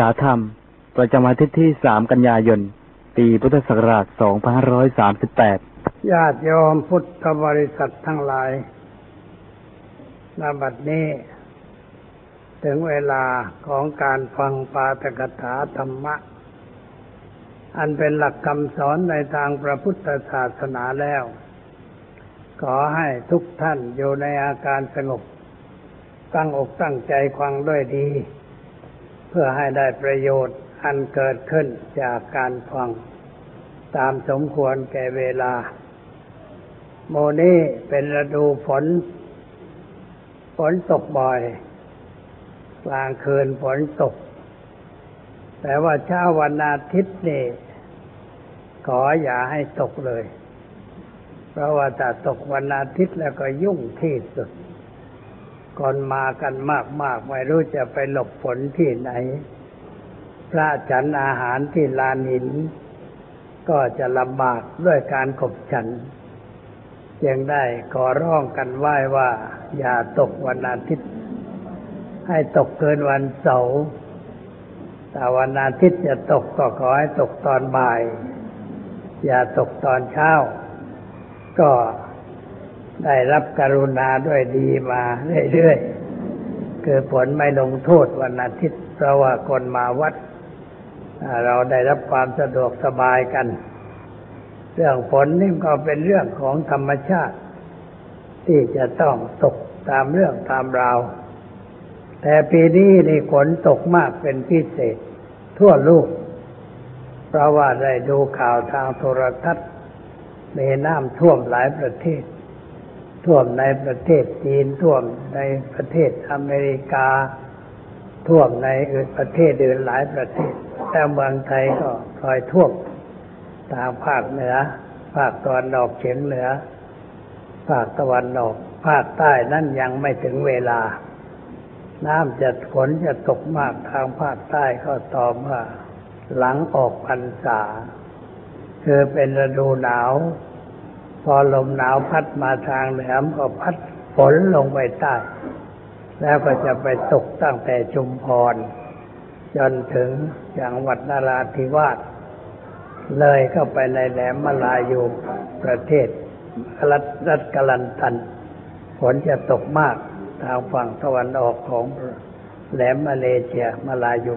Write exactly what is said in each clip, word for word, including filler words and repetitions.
ษาธรรมประจำอาทิตย์ที่สามกันยายนปีพุทธศักราชสองพันห้าร้อยสามสิบแปดญาติโยมพุทธบริษัททั้งหลายณ บัดนี้ถึงเวลาของการฟังปาฐกถาธรรมะอันเป็นหลักคำสอนในทางพระพุทธศาสนาแล้วขอให้ทุกท่านอยู่ในอาการสงบตั้งอกตั้งใจฟังด้วยดีเพื่อให้ได้ประโยชน์อันเกิดขึ้นจากการฟังตามสมควรแก่เวลาโมนี้เป็นฤดูฝนฝนตกบ่อยกลางคืนฝนตกแต่ว่าเช้าวันอาทิตย์นี่ขออย่าให้ตกเลยเพราะว่าถ้าตกวันอาทิตย์แล้วก็ยุ่งที่สุดคนมากันมากๆไม่รู้จะไปหลบฝนที่ไหนพระฉันอาหารที่ลานหินก็จะลำบากด้วยการขบฉันยังได้ขอร้องกันไหว้ว่าอย่าตกวันอาทิตย์ให้ตกเกินวันเสาร์แต่วันอาทิตย์จะตกก็ขอให้ตกตอนบ่ายอย่าตกตอนเช้าก็ได้รับกรุณาด้วยดีมาเรื่อยๆคือผลไม่ลงโทษวันอาทิตย์เพราะว่าคนมาวัดเราได้รับความสะดวกสบายกันเรื่องฝนนี่ก็เป็นเรื่องของธรรมชาติที่จะต้องตกตามเรื่องตามราวแต่ปีนี้นี่ฝนตกมากเป็นพิเศษทั่วโลกเพราะว่าได้ดูข่าวทางโทรทัศน์มีน้ำท่วมหลายประเทศท่วมในประเทศจีนท่วมในประเทศอเมริกาท่วมในประเทศอื่นหลายประเทศแต่เมืองไทยก็คอยท่วมตามภาคเหนือภาคตะวันออกเฉียงเหนือภาคตะวันออกภาคใต้นั่นยังไม่ถึงเวลาน้ำจะฝนจะตกมากทางภาคใต้ก็ต่อเมื่อหลังออกพรรษาคือเป็นฤดูหนาวพอลมหนาวพัดมาทางเหนือก็พัดฝนลงไปใต้แล้วก็จะไปตกตั้งแต่ชุมพรจนถึงจังหวัดนราธิวาสเลยเข้าไปในแหลมมลายูประเทศรัฐกัลลันตันฝนจะตกมากทางฝั่งตะวันออกของแหลมมาเลเซียมลายู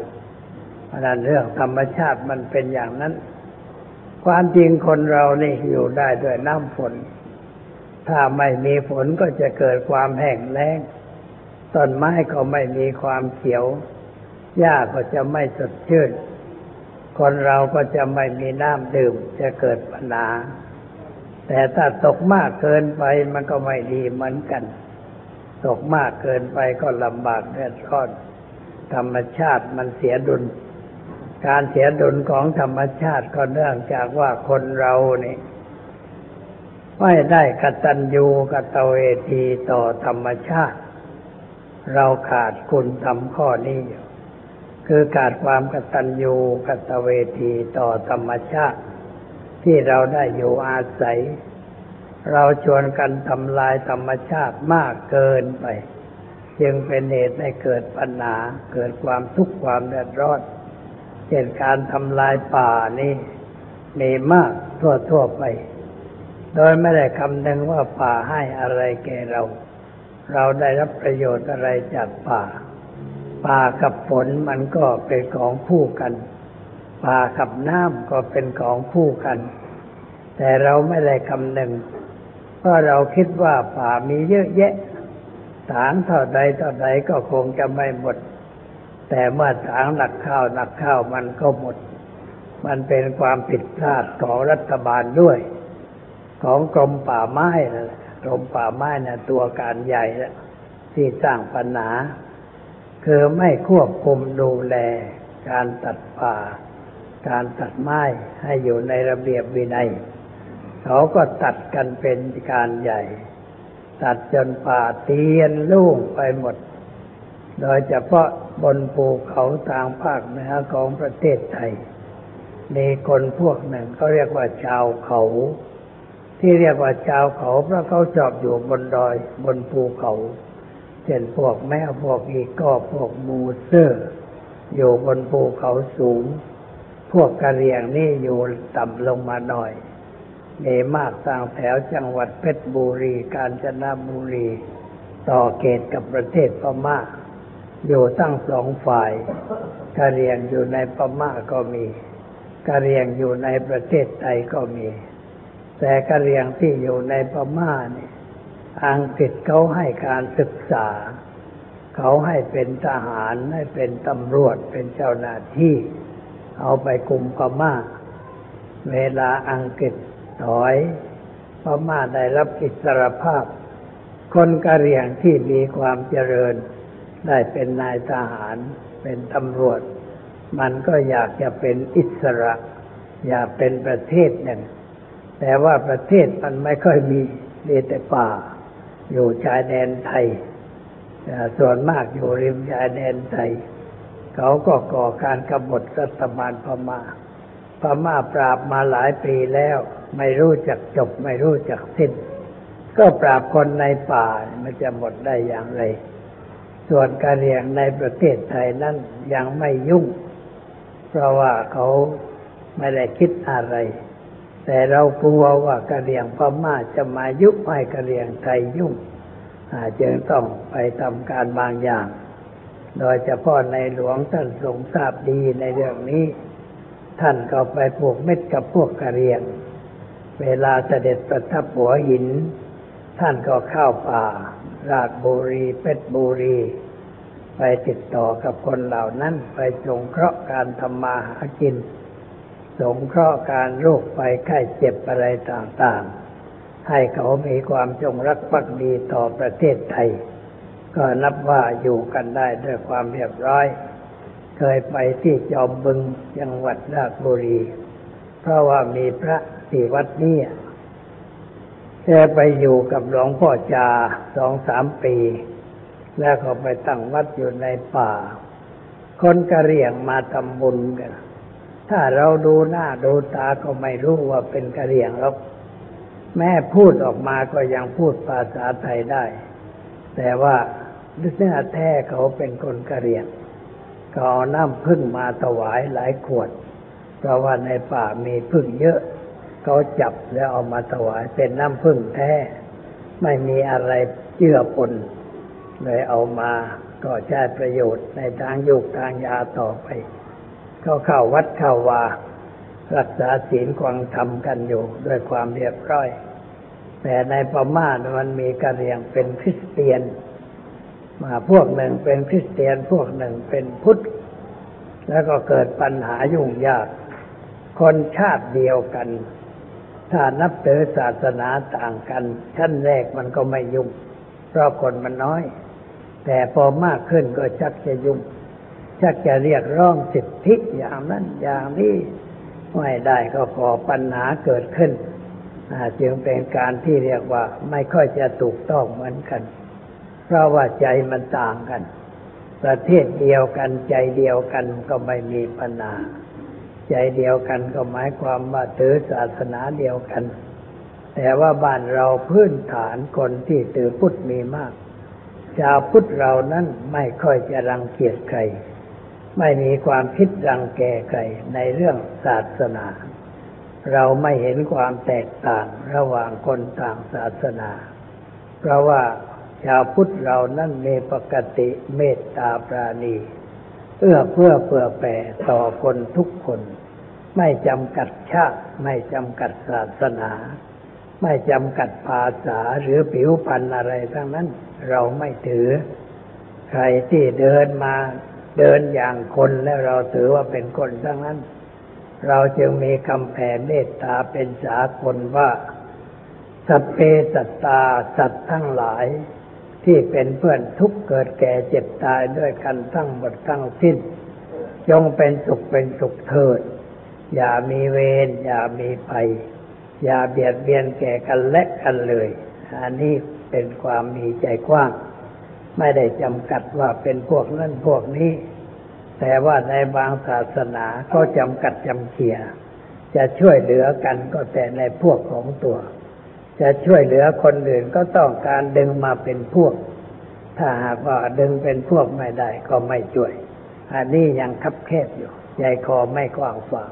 อันนั้นเรื่องธรรมชาติมันเป็นอย่างนั้นความจริงคนเรานี่อยู่ได้ด้วยน้ำฝนถ้าไม่มีฝนก็จะเกิดความแห้งแล้งต้นไม้ก็ไม่มีความเขียวหญ้าก็จะไม่สดชื่นคนเราก็จะไม่มีน้ำดื่มจะเกิดปัญหาแต่ถ้าตกมากเกินไปมันก็ไม่ดีเหมือนกันตกมากเกินไปก็ลำบากแน่นอนธรรมชาติมันเสียดุลการเสียดุลของธรรมชาติก็เนื่องจากว่าคนเรานี่ไม่ได้กตัญญูกตเวทีต่อธรรมชาติเราขาดคุณธรรมข้อนี้คือขาดความกตัญญูกตเวทีต่อธรรมชาติที่เราได้อยู่อาศัยเราชวนกันทำลายธรรมชาติมากเกินไปจึงเป็นเหตุให้เกิดปัญหาเกิดความทุกข์ความเดือดร้อนเช่นการทำลายป่านี่มีมากทั่วๆไปโดยไม่ได้คำนึงว่าป่าให้อะไรแก่เราเราได้รับประโยชน์อะไรจากป่าป่ากับฝนมันก็เป็นของคู่กันป่ากับน้ำก็เป็นของคู่กันแต่เราไม่ได้คำนึงเพราะเราคิดว่าป่ามีเยอะแยะถางเท่าใดเท่าใดก็คงจะไม่หมดแต่เมื่อถางหนักข้าวหนักข้าวมันก็หมดมันเป็นความผิดพลาดของรัฐบาลด้วยของกรมป่าไม้นะกรมป่าไม้นะตัวการใหญ่นะที่สร้างปัญหาคือไม่ควบคุมดูแลการตัดป่าการตัดไม้ให้อยู่ในระเบียบวินัยเขาก็ตัดกันเป็นการใหญ่ตัดจนป่าเตียนลุ่มไปหมดโดยเฉพาะบนภูเขาทางภาคเหนือของประเทศไทยมีคนพวกหนึ่งเขาเรียกว่าชาวเขาที่เรียกว่าชาวเขาเพราะเขาชอบอยู่บนดอยบนภูเขาเช่นพวกแมวพวกอีกอพวกมูเซอร์ อยู่บนภูเขาสูงพวกกะเหรี่ยงนี่อยู่ต่ำลงมาหน่อยมีมากทางแถวจังหวัดเพชรบุรีกาญจนบุรีต่อเขตกับประเทศพม่าอยู่ตั้งสองฝ่ายกะเหรี่ยงอยู่ในพม่าก็มีกะเหรี่ยงอยู่ในประเทศไทยก็มีแต่กะเหรี่ยงที่อยู่ในพม่านี่อังกฤษเขาให้การศึกษาเขาให้เป็นทหารให้เป็นตำรวจเป็นเจ้าหน้าที่เอาไปคุมพม่าเวลาอังกฤษถอยพม่าได้รับอิสรภาพคนกะเหรี่ยงที่มีความเจริญได้เป็นนายทหารเป็นตำรวจมันก็อยากจะเป็นอิสระอยากเป็นประเทศหนึ่งแต่ว่าประเทศมันไม่ค่อยมีมีแต่ป่าอยู่ชายแดนไทยส่วนมากอยู่ริมชายแดนไทยเขาก็ก่อการกบฏรัฐบาลพม่าพม่าปราบมาหลายปีแล้วไม่รู้จักจบไม่รู้จักสิ้นก็ปราบคนในป่ามันจะหมดได้อย่างไรส่วนกะเหรี่ยงในประเทศไทยนั้นยังไม่ยุ่งเพราะว่าเขาไม่ได้คิดอะไรแต่เรากลัวว่ากะเหรี่ยงพม่าจะมายุบให้กะเหรี่ยงไทยยุ่งจึงต้องไปทำการบางอย่างโดยเฉพาะในหลวงท่านทรงทราบดีในเรื่องนี้ท่านก็ไปผูกมิตรกับพวกกะเหรี่ยงเวลาเสด็จประทับหัวหินท่านก็เข้าป่าราชบุรีเพชรบุรีไปติดต่อกับคนเหล่านั้นไปสงเคราะห์การทำมาหากินสงเคราะห์การโรคภัยไข้เจ็บอะไรต่างๆให้เขามีความจงรักภักดีต่อประเทศไทยก็นับว่าอยู่กันได้ด้วยความเรียบร้อยเคยไปที่จอมบึงจังหวัดราชบุรีเพราะว่ามีพระที่วัดนี้แกไปอยู่กับหลวงพ่อจาสองสามปีแล้วก็ไปตั้งวัดอยู่ในป่าคนกะเหรี่ยงมาทำบุญกันถ้าเราดูหน้าดูตาก็ไม่รู้ว่าเป็นกะเหรี่ยงหรอกแม่พูดออกมาก็ยังพูดภาษาไทยได้แต่ว่าเนื้อแท้เขาเป็นคนกะเหรี่ยงก็เอาน้ำผึ้งมาถวายหลายขวดเพราะว่าในป่ามีผึ้งเยอะเขาจับแล้วเอามาถวายเป็นน้ำผึ้งแท้ไม่มีอะไรเจือปนเลยเอามาก็ใช้ประโยชน์ในทางยุคทางยาต่อไปเขาเข้าวัดเข้าวารักษาศีลควงธรรมกันอยู่ด้วยความเรียบร้อยแต่ในพม่ามันมีกะเหรี่ยงเป็นคริสเตียนมาพวกหนึ่งเป็นคริสเตียนพวกหนึ่งเป็นพุทธแล้วก็เกิดปัญหายุ่งยากคนชาติเดียวกันถ้านับถือศาสนาต่างกันชั้นแรกมันก็ไม่ยุ่งเพราะคนมันน้อยแต่พอมากขึ้นก็ชักจะยุ่งชักจะเรียกร้องสิทธิอย่างนั้นอย่างนี้ไม่ได้ก็ก่อปัญหาเกิดขึ้นจึงเป็นการที่เรียกว่าไม่ค่อยจะถูกต้องเหมือนกันเพราะว่าใจมันต่างกันประเทศเดียวกันใจเดียวกันก็ไม่มีปัญหาใจเดียวกันก็หมายความว่าถือศาสนาเดียวกันแต่ว่าบ้านเราพื้นฐานคนที่ถือพุทธมีมากชาวพุทธเรานั้นไม่ค่อยจะรังเกียจใครไม่มีความคิดรังแกใครในเรื่องศาสนาเราไม่เห็นความแตกต่างระหว่างคนต่างศาสนาเพราะว่าชาวพุทธเรานั้นมีปกติเมตตาปราณีเอื้อเพื่อเผื่อแผ่ต่อคนทุกคนไม่จำกัดชาติไม่จำกัดศาสนาไม่จำกัดภาษาหรือผิวพรรณอะไรทั้งนั้นเราไม่ถือใครที่เดินมาเดินอย่างคนแล้วเราถือว่าเป็นคนทั้งนั้นเราจึงมีคำแผ่เมตตาเป็นสากลว่าสัพเพสัตตาสัตว์ทั้งหลายที่เป็นเพื่อนทุกข์เกิดแก่เจ็บตายด้วยกันทั้งหมดทั้งสิ้นจงเป็นสุขเป็นสุขเถิดอย่ามีเวรอย่ามีภัยอย่าเบียดเบียนแก่กันและกันเลยอันนี้เป็นความมีใจกว้างไม่ได้จำกัดว่าเป็นพวกนั้นพวกนี้แต่ว่าในบางศาสนาก็จำกัดจำเขียจะช่วยเหลือกันก็แต่ในพวกของตัวจะช่วยเหลือคนอื่นก็ต้องการดึงมาเป็นพวกถ้าหากว่าดึงเป็นพวกไม่ได้ก็ไม่ช่วย อันนี้ยังคับแคบอยู่ใจคอไม่กว้างขวาง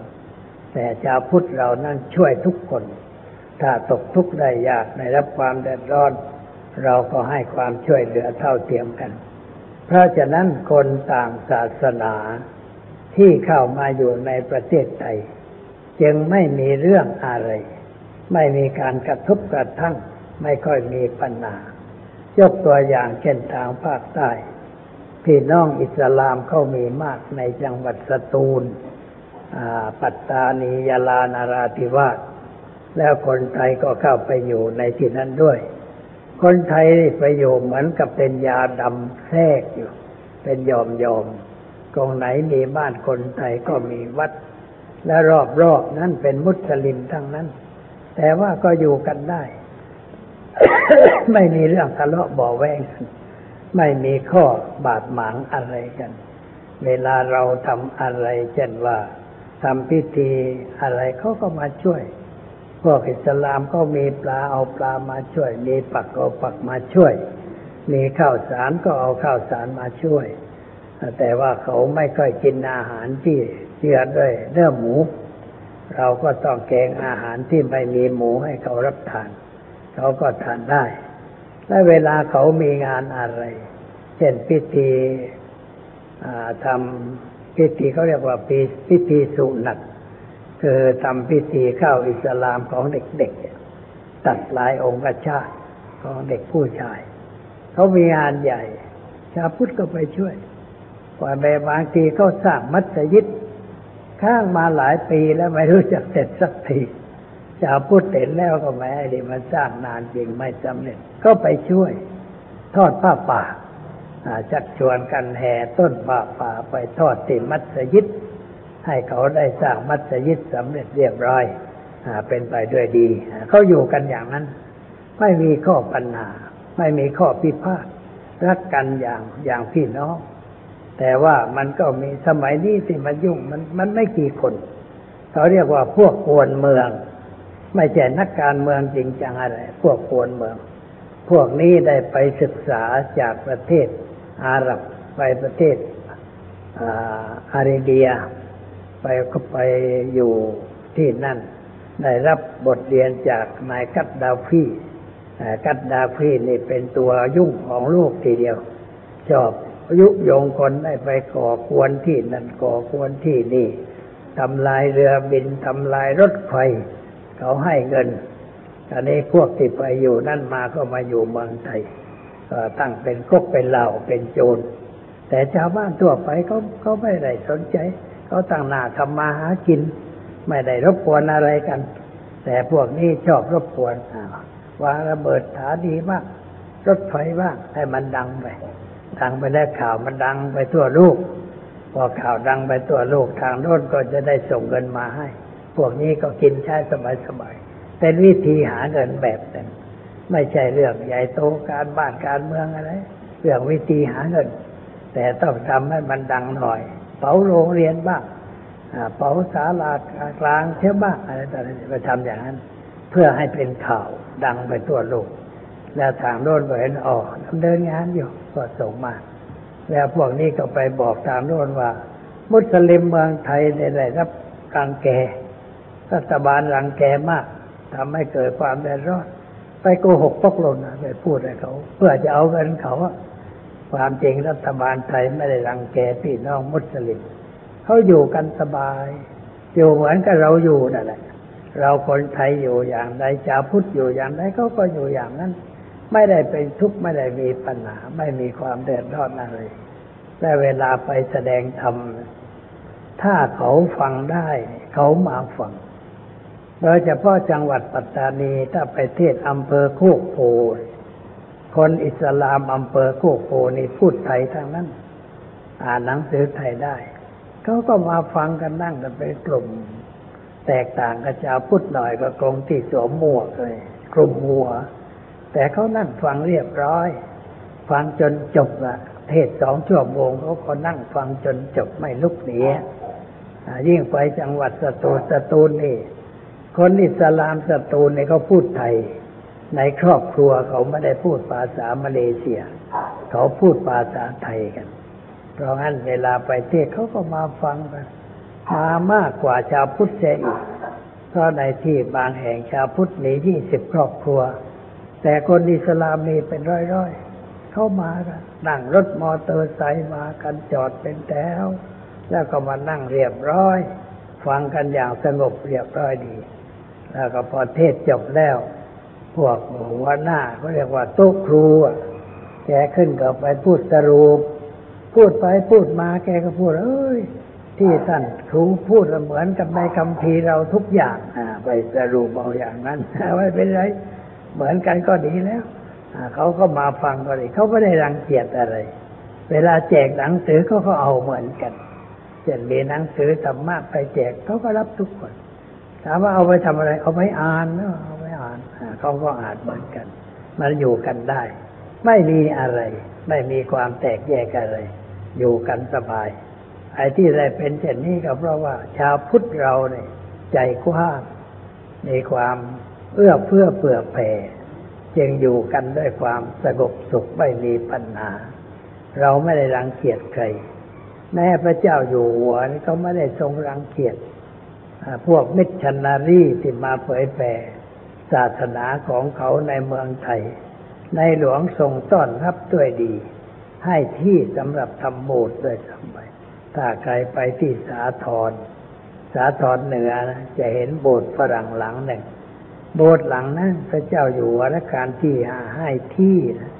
แต่ชาวพุทธเรานั่นช่วยทุกคนถ้าตกทุกข์ได้ยากได้รับความเดือดร้อนเราก็ให้ความช่วยเหลือเท่าเทียมกันเพราะฉะนั้นคนต่างศาสนาที่เข้ามาอยู่ในประเทศไทยจึงไม่มีเรื่องอะไรไม่มีการกระทบกระทั่งไม่ค่อยมีปัญหายกตัวอย่างเช่นทางภาคใต้พี่น้องอิสลามเขามีมากในจังหวัดสตูลปัตตานียะลานราธิวาสแล้วคนไทยก็เข้าไปอยู่ในที่นั้นด้วยคนไทยไปอยู่เหมือนกับเป็นยาดำแทรกอยู่เป็นยอมยอมตรงไหนมีบ้านคนไทยก็มีวัดและรอบๆนั้นเป็นมุสลิมทั้งนั้นแต่ว่าก็อยู่กันได้ ไม่มีเรื่องทะเลาะเบาะแว้งกันไม่มีข้อบาดหมางอะไรกันเวลาเราทำอะไรเช่นว่าทำพิธีอะไรเขาก็มาช่วยพวกอิสลามก็มีปลาเอาปลามาช่วยมีปักเอาปักมาช่วยมีข้าวสารก็เอาข้าวสารมาช่วยแต่ว่าเขาไม่ค่อยกินอาหารที่เจือด้วยเนื้อหมูเราก็ต้องแกงอาหารที่ไม่มีหมูให้เขารับทานเขาก็ทานได้และเวลาเขามีงานอะไรเช่นพิธีทำพิธีเขาเรียกว่าพิธีสุนัตคือทำพิธีเข้าอิสลามของเด็กๆตัดลายองค์ชาติของเด็กผู้ชายเขามีงานใหญ่ชาวพุทธก็ไปช่วยว่าแม่บางทีเขาสร้างมัสยิดข้างมาหลายปีแล้วไม่รู้จักเสร็จสักทีชาวพุทธเห็นแล้วก็ไม่ให้เลยมันสร้างนานจริงไม่สำเร็จก็ไปช่วยทอดผ้าป่าจัดชวนกันแห่ต้นผ้าป่าไปทอดที่มัสยิดให้เขาได้สร้างมัสยิดสำเร็จเรียบร้อยเป็นไปด้วยดีเขาอยู่กันอย่างนั้นไม่มีข้อปัญหาไม่มีข้อพิพาทรักกันอย่างอย่างพี่น้องแต่ว่ามันก็มีสมัยนี้ที่มันยุ่งมันมันไม่กี่คนเขาเรียกว่าพวกป่วนเมืองไม่ใช่นักการเมืองจริงจังอะไรพวกป่วนเมืองพวกนี้ได้ไปศึกษาจากประเทศอาหรับไปประเทศอาริเดียไปก็ไปอยู่ที่นั่นได้รับบทเรียนจากนายกัดดาฟีกัดดาฟีนี่เป็นตัวยุ่งของโลกทีเดียวชอบยุยงคนได้ไปก่อกวนที่นั่นก่อกวนที่นี่ทำลายเรือบินทำลายรถไฟเขาให้เงินอันนี้พวกที่ไปอยู่นั่นมาก็มาอยู่เมืองไทยตั้งเป็นก๊กเป็นเหล่าเป็นโจรแต่ชาวบ้านทั่วไปเขาเขาไม่ได้สนใจเขาตั้งหน้าทำมาหากินไม่ได้รบกวนอะไรกันแต่พวกนี้ชอบรบกวนวางระเบิดถาดีมากรถไฟบ้างให้มันดังไปดังไปแล้วข่าวมันดังไปทั่วโลกพอข่าวดังไปทั่วโลกทางโน้นก็จะได้ส่งเงินมาให้พวกนี้ก็กินใช้สบายๆเป็นวิธีหาเงินแบบนั้นไม่ใช่เรื่องใหญ่โตการบ้านการเมืองอะไรเรื่องวิธีหาเงินแต่ต้องทำให้มันดังหน่อยเผาโรงเรียนบ้างเผาศาลากลางเช่นบ้างอะไรต่างๆไปทำอย่างนั้นเพื่อให้เป็นข่าวดังไปทั่วโลกแล้วทางโน้นก็เห็นอ๋อดำเนินงานอยู่ก็ส่งมาแล้วพวกนี้ก็ไปบอกทางโน้นว่ามุสลิมเมืองไทยได้รับรังแกรัฐบาลรังแกมากทำให้เกิดความเดือดร้อนไปโกหกพกลนไปพูดให้เขาเพื่อจะเอาเงินเขาความจริงรัฐบาลไทยไม่ได้รังแกพี่น้องมุสลิมเขาอยู่กันสบายอยู่เหมือนกับเราอยู่นั่นแหละเราคนไทยอยู่อย่างใดชาวพุทธอยู่อย่างใดเขาก็อยู่อย่างนั้นไม่ได้เป็นทุกข์ไม่ได้มีปัญหาไม่มีความเดือดร้อนอะไรแต่เวลาไปแสดงธรรมถ้าเขาฟังได้เขามาฟังโดยเฉพาะจังหวัดปัตตานีถ้าไปเทศน์อำเภอโคกโพธิ์คนอิสลามอำเภอโคกโพธิ์นี่พูดไทยทั้งนั้นอ่านหนังสือไทยได้เขาก็มาฟังกันนั่งกันเป็นกลุ่มแตกต่างกับชาวพุทธหน่อยก็กลุ่มที่สวมหมวกเลยกลุ่มหัวแต่เขานั่งฟังเรียบร้อยฟังจนจบละเทศสองชั่วโมงเขาก็นั่งฟังจนจบไม่ลุกหนียิ่งไปจังหวัดสตูลสตูลนี่คนอิสลามสตูลนี่เขาพูดไทยในครอบครัวเขาไม่ได้พูดภาษามาเลเซียเขาพูดภาษาไทยกัน ราะงั้นเวลาไปเทศเขาก็มาฟังกันมามากกว่าชาวพุทธเสียอีกเพราะในที่บางแห่งชาวพุทธมียี่สิบครอบครัวแต่คนอิสลามมีเป็นร้อยๆเข้ามากันนั่งรถมอเตอร์ไซค์มากันจอดเป็นแถวแล้วก็มานั่งเรียบร้อยฟังกันอย่างสงบเรียบร้อยดีแล้วก็พอเทศจบแล้วพวกหัวหน้าเขาเรียกว่าโต๊ะครูแกขึ้นก็ไปพูดสรุปพูดไปพูดมาแกก็พูดเอ้ยที่ท่านครูพูดเหมือนกับในคัมภีร์เราทุกอย่างไปสรุปเอาอย่างนั้นไม่เป็นไรเหมือนกันก็ดีแล้วเขาก็มาฟังก็ดีเขาไม่ได้รังเกียจอะไรเวลาแจกหนังสือเขาก็เอาเหมือนกันเช่นมีหนังสือธรรมะไปแจกเขาก็รับทุกคนถามว่าเอาไปทำอะไรเอาไปอ่านเนาะเอาไปอ่านเขาก็อ่านเหมือนกันมันอยู่กันได้ไม่มีอะไรไม่มีความแตกแยกอะไรอยู่กันสบายไอ้ที่ได้เป็นเช่นนี้ก็เพราะว่าชาวพุทธเราเนี่ยใจกว้างมีความเอื้อเฟื้อเผื่อแผ่จึงอยู่กันด้วยความสงบสุขไม่มีปัญหาเราไม่ได้รังเกียจใครแม้พระเจ้าอยู่หัวนี่ก็ไม่ได้ทรงรังเกียจพวกมิชชันนารีที่มาเผยแผ่ศาสนาของเขาในเมืองไทยในหลวงทรงต้อนรับด้วยดีให้ที่สำหรับทำโบสถ์ด้วยซ้ำไปถ้าใครไปที่สาทรสาทรเหนือนะจะเห็นโบสถ์ฝรั่งหลังหนึ่งโบสถ์หลังนั้นพระเจ้าอยู่หัวรัชกาลที่ห้าให้ที่นะ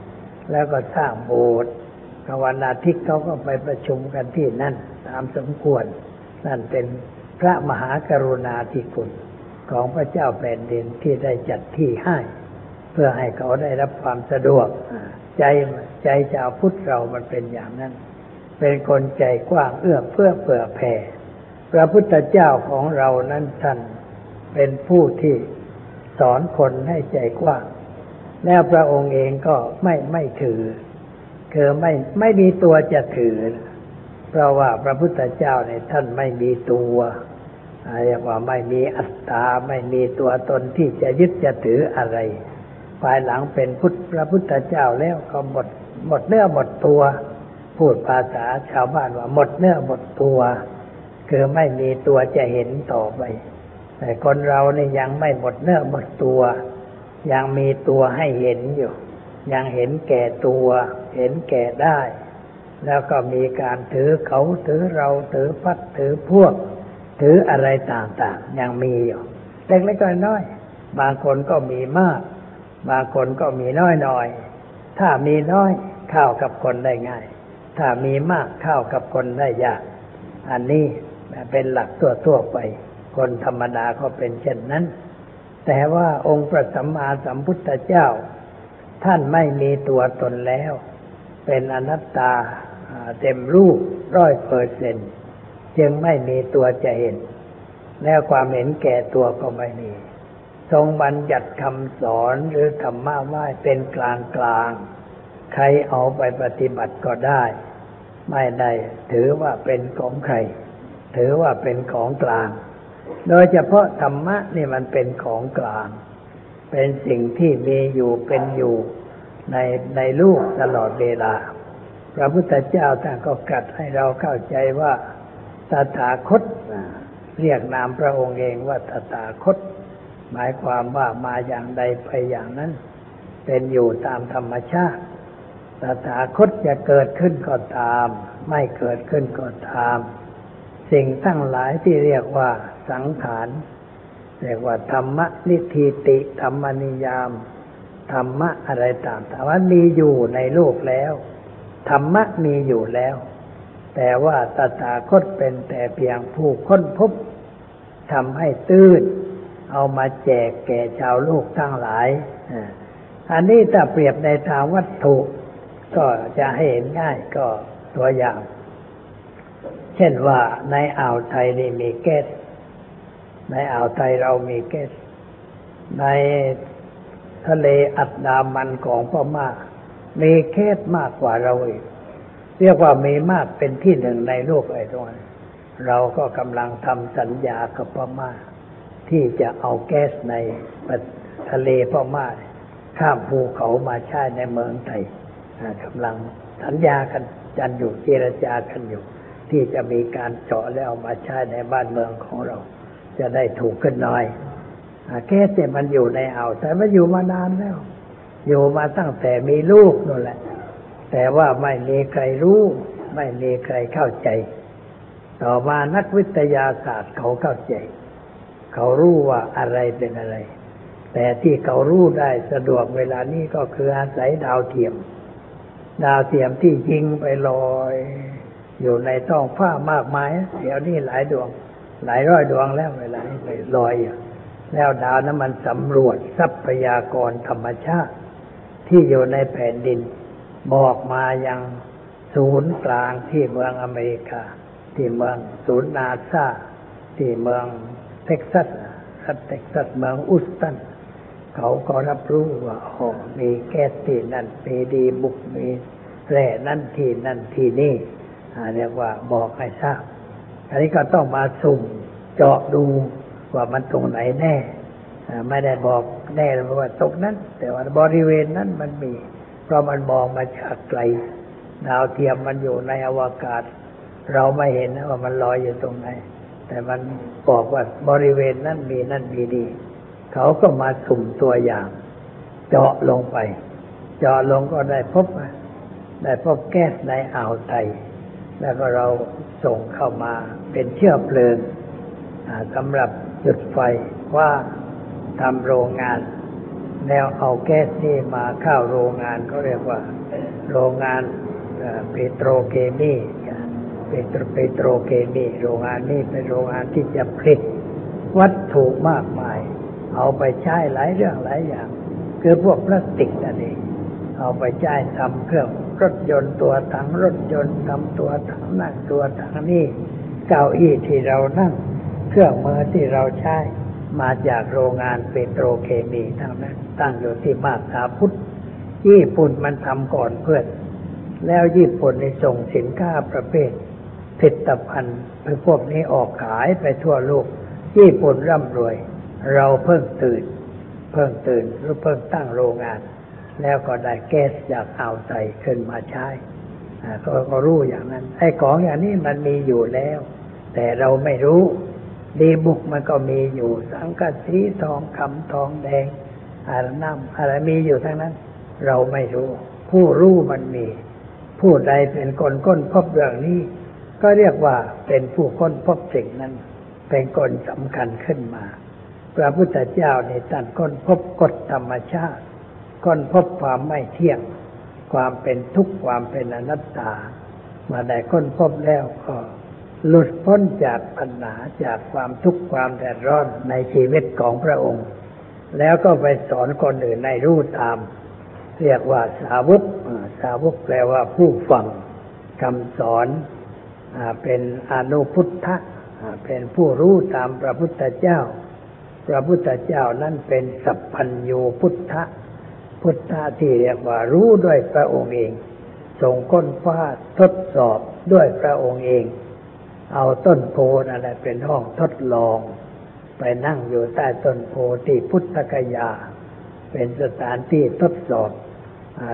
แล้วก็สร้างโบสถ์วันอาทิตย์เขาก็ไปประชุมกันที่นั่นตามสมควรนั่นเป็นพระมหากรุณาธิคุณของพระเจ้าแผ่นดินที่ได้จัดที่ให้เพื่อให้เขาได้รับความสะดวกใจใจชาวพุทธเรามันเป็นอย่างนั้นเป็นคนใจกว้างเอื้อเฟื้อเผื่อแผ่พระพุทธเจ้าของเรานั้นท่านเป็นผู้ที่สอนคนให้ใจกว้างแล้วพระองค์เองก็ไม่ไม่ถือคือไม่ไม่มีตัวจะถือเพราะว่าพระพุทธเจ้าเนี่ยท่านไม่มีตัวเรียกว่าไม่มีอัตตาไม่มีตัวตนที่จะยึดจะถืออะไรภายหลังเป็นพุทธพระพุทธเจ้าแล้วก็หมดหมดเนื้อหมดตัวพูดภาษาชาวบ้านว่าหมดเนื้อหมดตัวคือไม่มีตัวจะเห็นต่อไปแต่คนเราเนี่ยยังไม่หมดเนื้อหมดตัวยังมีตัวให้เห็นอยู่ยังเห็นแก่ตัวเห็นแก่ได้แล้วก็มีการถือเขาถือเราถือพัดถือพวกถืออะไรต่างๆยังมีอยู่เล็กๆ น, น้อยๆบางคนก็มีมากบางคนก็มีน้อยๆถ้ามีน้อยเข้ากับคนได้ง่ายถ้ามีมากเข้ากับคนได้ยากอันนี้เป็นหลักทั่วๆไปคนธรรมดาก็เป็นเช่นนั้นแต่ว่าองค์พระสัมมาสัมพุทธเจ้าท่านไม่มีตัวตนแล้วเป็นอนัตตาเต็มรูป หนึ่งร้อยเปอร์เซ็นต์ จึงไม่มีตัวจะเห็นและความเห็นแก่ตัวก็ไม่มีทรงบัญญัติคำสอนหรือธรรมะไว้เป็นกลางกลางใครเอาไปปฏิบัติก็ได้ไม่ได้ถือว่าเป็นของใครถือว่าเป็นของกลางโดยเฉพาะธรรมะนี่มันเป็นของกลางเป็นสิ่งที่มีอยู่เป็นอยู่ในในลูกตลอดเวลาพระพุทธเจ้าท่านก็กัดให้เราเข้าใจว่าตถาคตเรียกนามพระองค์เองว่าตถาคตหมายความว่ามาอย่างใดไปอย่างนั้นเป็นอยู่ตามธรรมชาติตถาคตจะเกิดขึ้นก็ตามไม่เกิดขึ้นก็ตามสิ่งทั้งหลายที่เรียกว่าสังขารเรียกว่าธรรมะนิธิติธรรมนิยามธรรมะอะไรต่างๆว่ามีอยู่ในโลกแล้วธรรมะมีอยู่แล้วแต่ว่าตถาคตเป็นแต่เพียงผู้ค้นพบทำให้ตื่นเอามาแจกแก่ชาวโลกทั้งหลายอันนี้ถ้าเปรียบในทางวัตถุก็จะให้เห็นง่ายก็ตัวอย่างเช่นว่าในอ่าวไทยนี่มีแก๊สในอ่าวไทยเรามีแก๊สในทะเลอันดามันของพม่ามีแก๊สมากกว่าเราอีกเรียกว่ามีมากเป็นที่หนึ่งในโลกไอ้ตรงนั้นเราก็กำลังทำสัญญากับพม่าที่จะเอาแก๊สในทะเลพม่าข้ามภูเขามาใช้ในเมืองไทยกำลังสัญญากัน กันอยู่เจรจากันอยู่ที่จะมีการเจาะแล้วเอามาใช้ในบ้านเมืองของเราจะได้ถูกขึ้นหน่อยแค่แต่มันอยู่ในอ่าวแต่มันอยู่มานานแล้วอยู่มาตั้งแต่มีลูกนั่นแหละแต่ว่าไม่มีใครรู้ไม่มีใครเข้าใจต่อมานักวิทยาศาสตร์เขาเข้าใจเขารู้ว่าอะไรเป็นอะไรแต่ที่เขารู้ได้สะดวกเวลานี้ก็คืออาศัยดาวเทียมดาวเทียมที่ยิงไปลอยอยู่ในท้องฟ้ามากมายเดี๋ยวนี้หลายดวงหลายร้อยดวงแล้วเวลานี้ไปลอยแล้วดาวนั้นมันสำรวจทรัพยากรธรรมชาติที่อยู่ในแผ่นดินบอกมายังศูนย์กลางที่เมืองอเมริกาที่เมืองศูนย์นาซาที่เมืองเท็กซัสรัฐเท็กซัสเมืองอูสตันเขาก็รับรู้ว่าอ๋อมีแก๊สที่นั่นมีดีบุกมีแร่นั่นที่นั่นที่นี่เรียกว่าบอกให้ทราบอันนี้ก็ต้องมาสุ่มเจาะดูว่ามันตรงไหนแน่ไม่ได้บอกแน่ว่าตรงนั้นแต่ว่าบริเวณนั้นมันมีเพราะมันมองมาจากไกลดาวเทียมมันอยู่ในอวกาศเราไม่เห็นนะว่ามันลอยอยู่ตรงไหนแต่มันบอกว่าบริเวณนั้นมีนั่นมีดีเขาก็มาสุ่มตัวอย่างเจาะลงไปเจาะลงก็ได้พบได้พบแก๊สในอ่าวไทยแล้วก็เราส่งเข้ามาเป็นเชื้อเพลิงสำหรับจุดไฟว่าทำโรงงานแล้วเอาแก๊สนี่มาเข้าโรงงานเขาเรียกว่าโรงงานเปโตรเคมีเปโตรเปโตรเคมีโรงงานนี้เป็นโรงงานที่จะผลิตวัตถุมากมายเอาไปใช้หลายเรื่องหลายอย่างคือพวกพลาสติกนั่นเองเอาไปใช้ทำเครื่องรถยนต์ตัวถังรถยนต์ทำตัวถังนั่งตัวถังนี่เก้าอี้ที่เรานั่งเครื่องมือที่เราใช้มาจากโรงงานเปโตรเคมีทั้งนั้นตั้งอยู่ที่มาบตาพุทธญี่ปุ่นมันทำก่อนเพื่อนแล้วญี่ปุ่นได้ส่งสินค้าประเภทผลิตภัณฑ์พวกนี้ออกขายไปทั่วโลกญี่ปุ่นร่ำรวยเราเพิ่งตื่นเพิ่งตื่นหรือเพิ่งตั้งโรงงานแล้วก็ได้แก๊สจากอ่าวไทยขึ้นมาใช้ก็ก็รู้อย่างนั้นไอ้ของอย่างนี้มันมีอยู่แล้วแต่เราไม่รู้ดีบุกมันก็มีอยู่สังกะสีทองคำทองแดงอาร์น้ำอะไรมีอยู่ทั้งนั้นเราไม่รู้ผู้รู้มันมีผู้ใดเป็นคนค้นพบเรื่องนี้ก็เรียกว่าเป็นผู้ค้นพบสิ่งนั้นเป็นคนสำคัญขึ้นมาพระพุทธเจ้าในท่านค้นพบกฎธรรมชาติค้นพบความไม่เที่ยงความเป็นทุกข์ความเป็นอนัตตามาได้ค้นพบแล้วก็หลุดพ้นจากปัญหาจากความทุกข์ความเดือดร้อนในชีวิตของพระองค์แล้วก็ไปสอนคนอื่นให้รู้ตามเรียกว่าสาวกสาวกแปลว่าผู้ฟังคำสอนเป็นอนุพุทธะเป็นผู้รู้ตามพระพุทธเจ้าพระพุทธเจ้านั้นเป็นสัพพัญญูพุทธะพุทธะที่เรียกว่ารู้ด้วยพระองค์เองทรงค้นคว้าทดสอบด้วยพระองค์เองเอาต้นโพนั่นแหละเป็นห้องทดลองไปนั่งอยู่ใต้ต้นโพที่พุทธคยาเป็นสถานที่ทดสอบ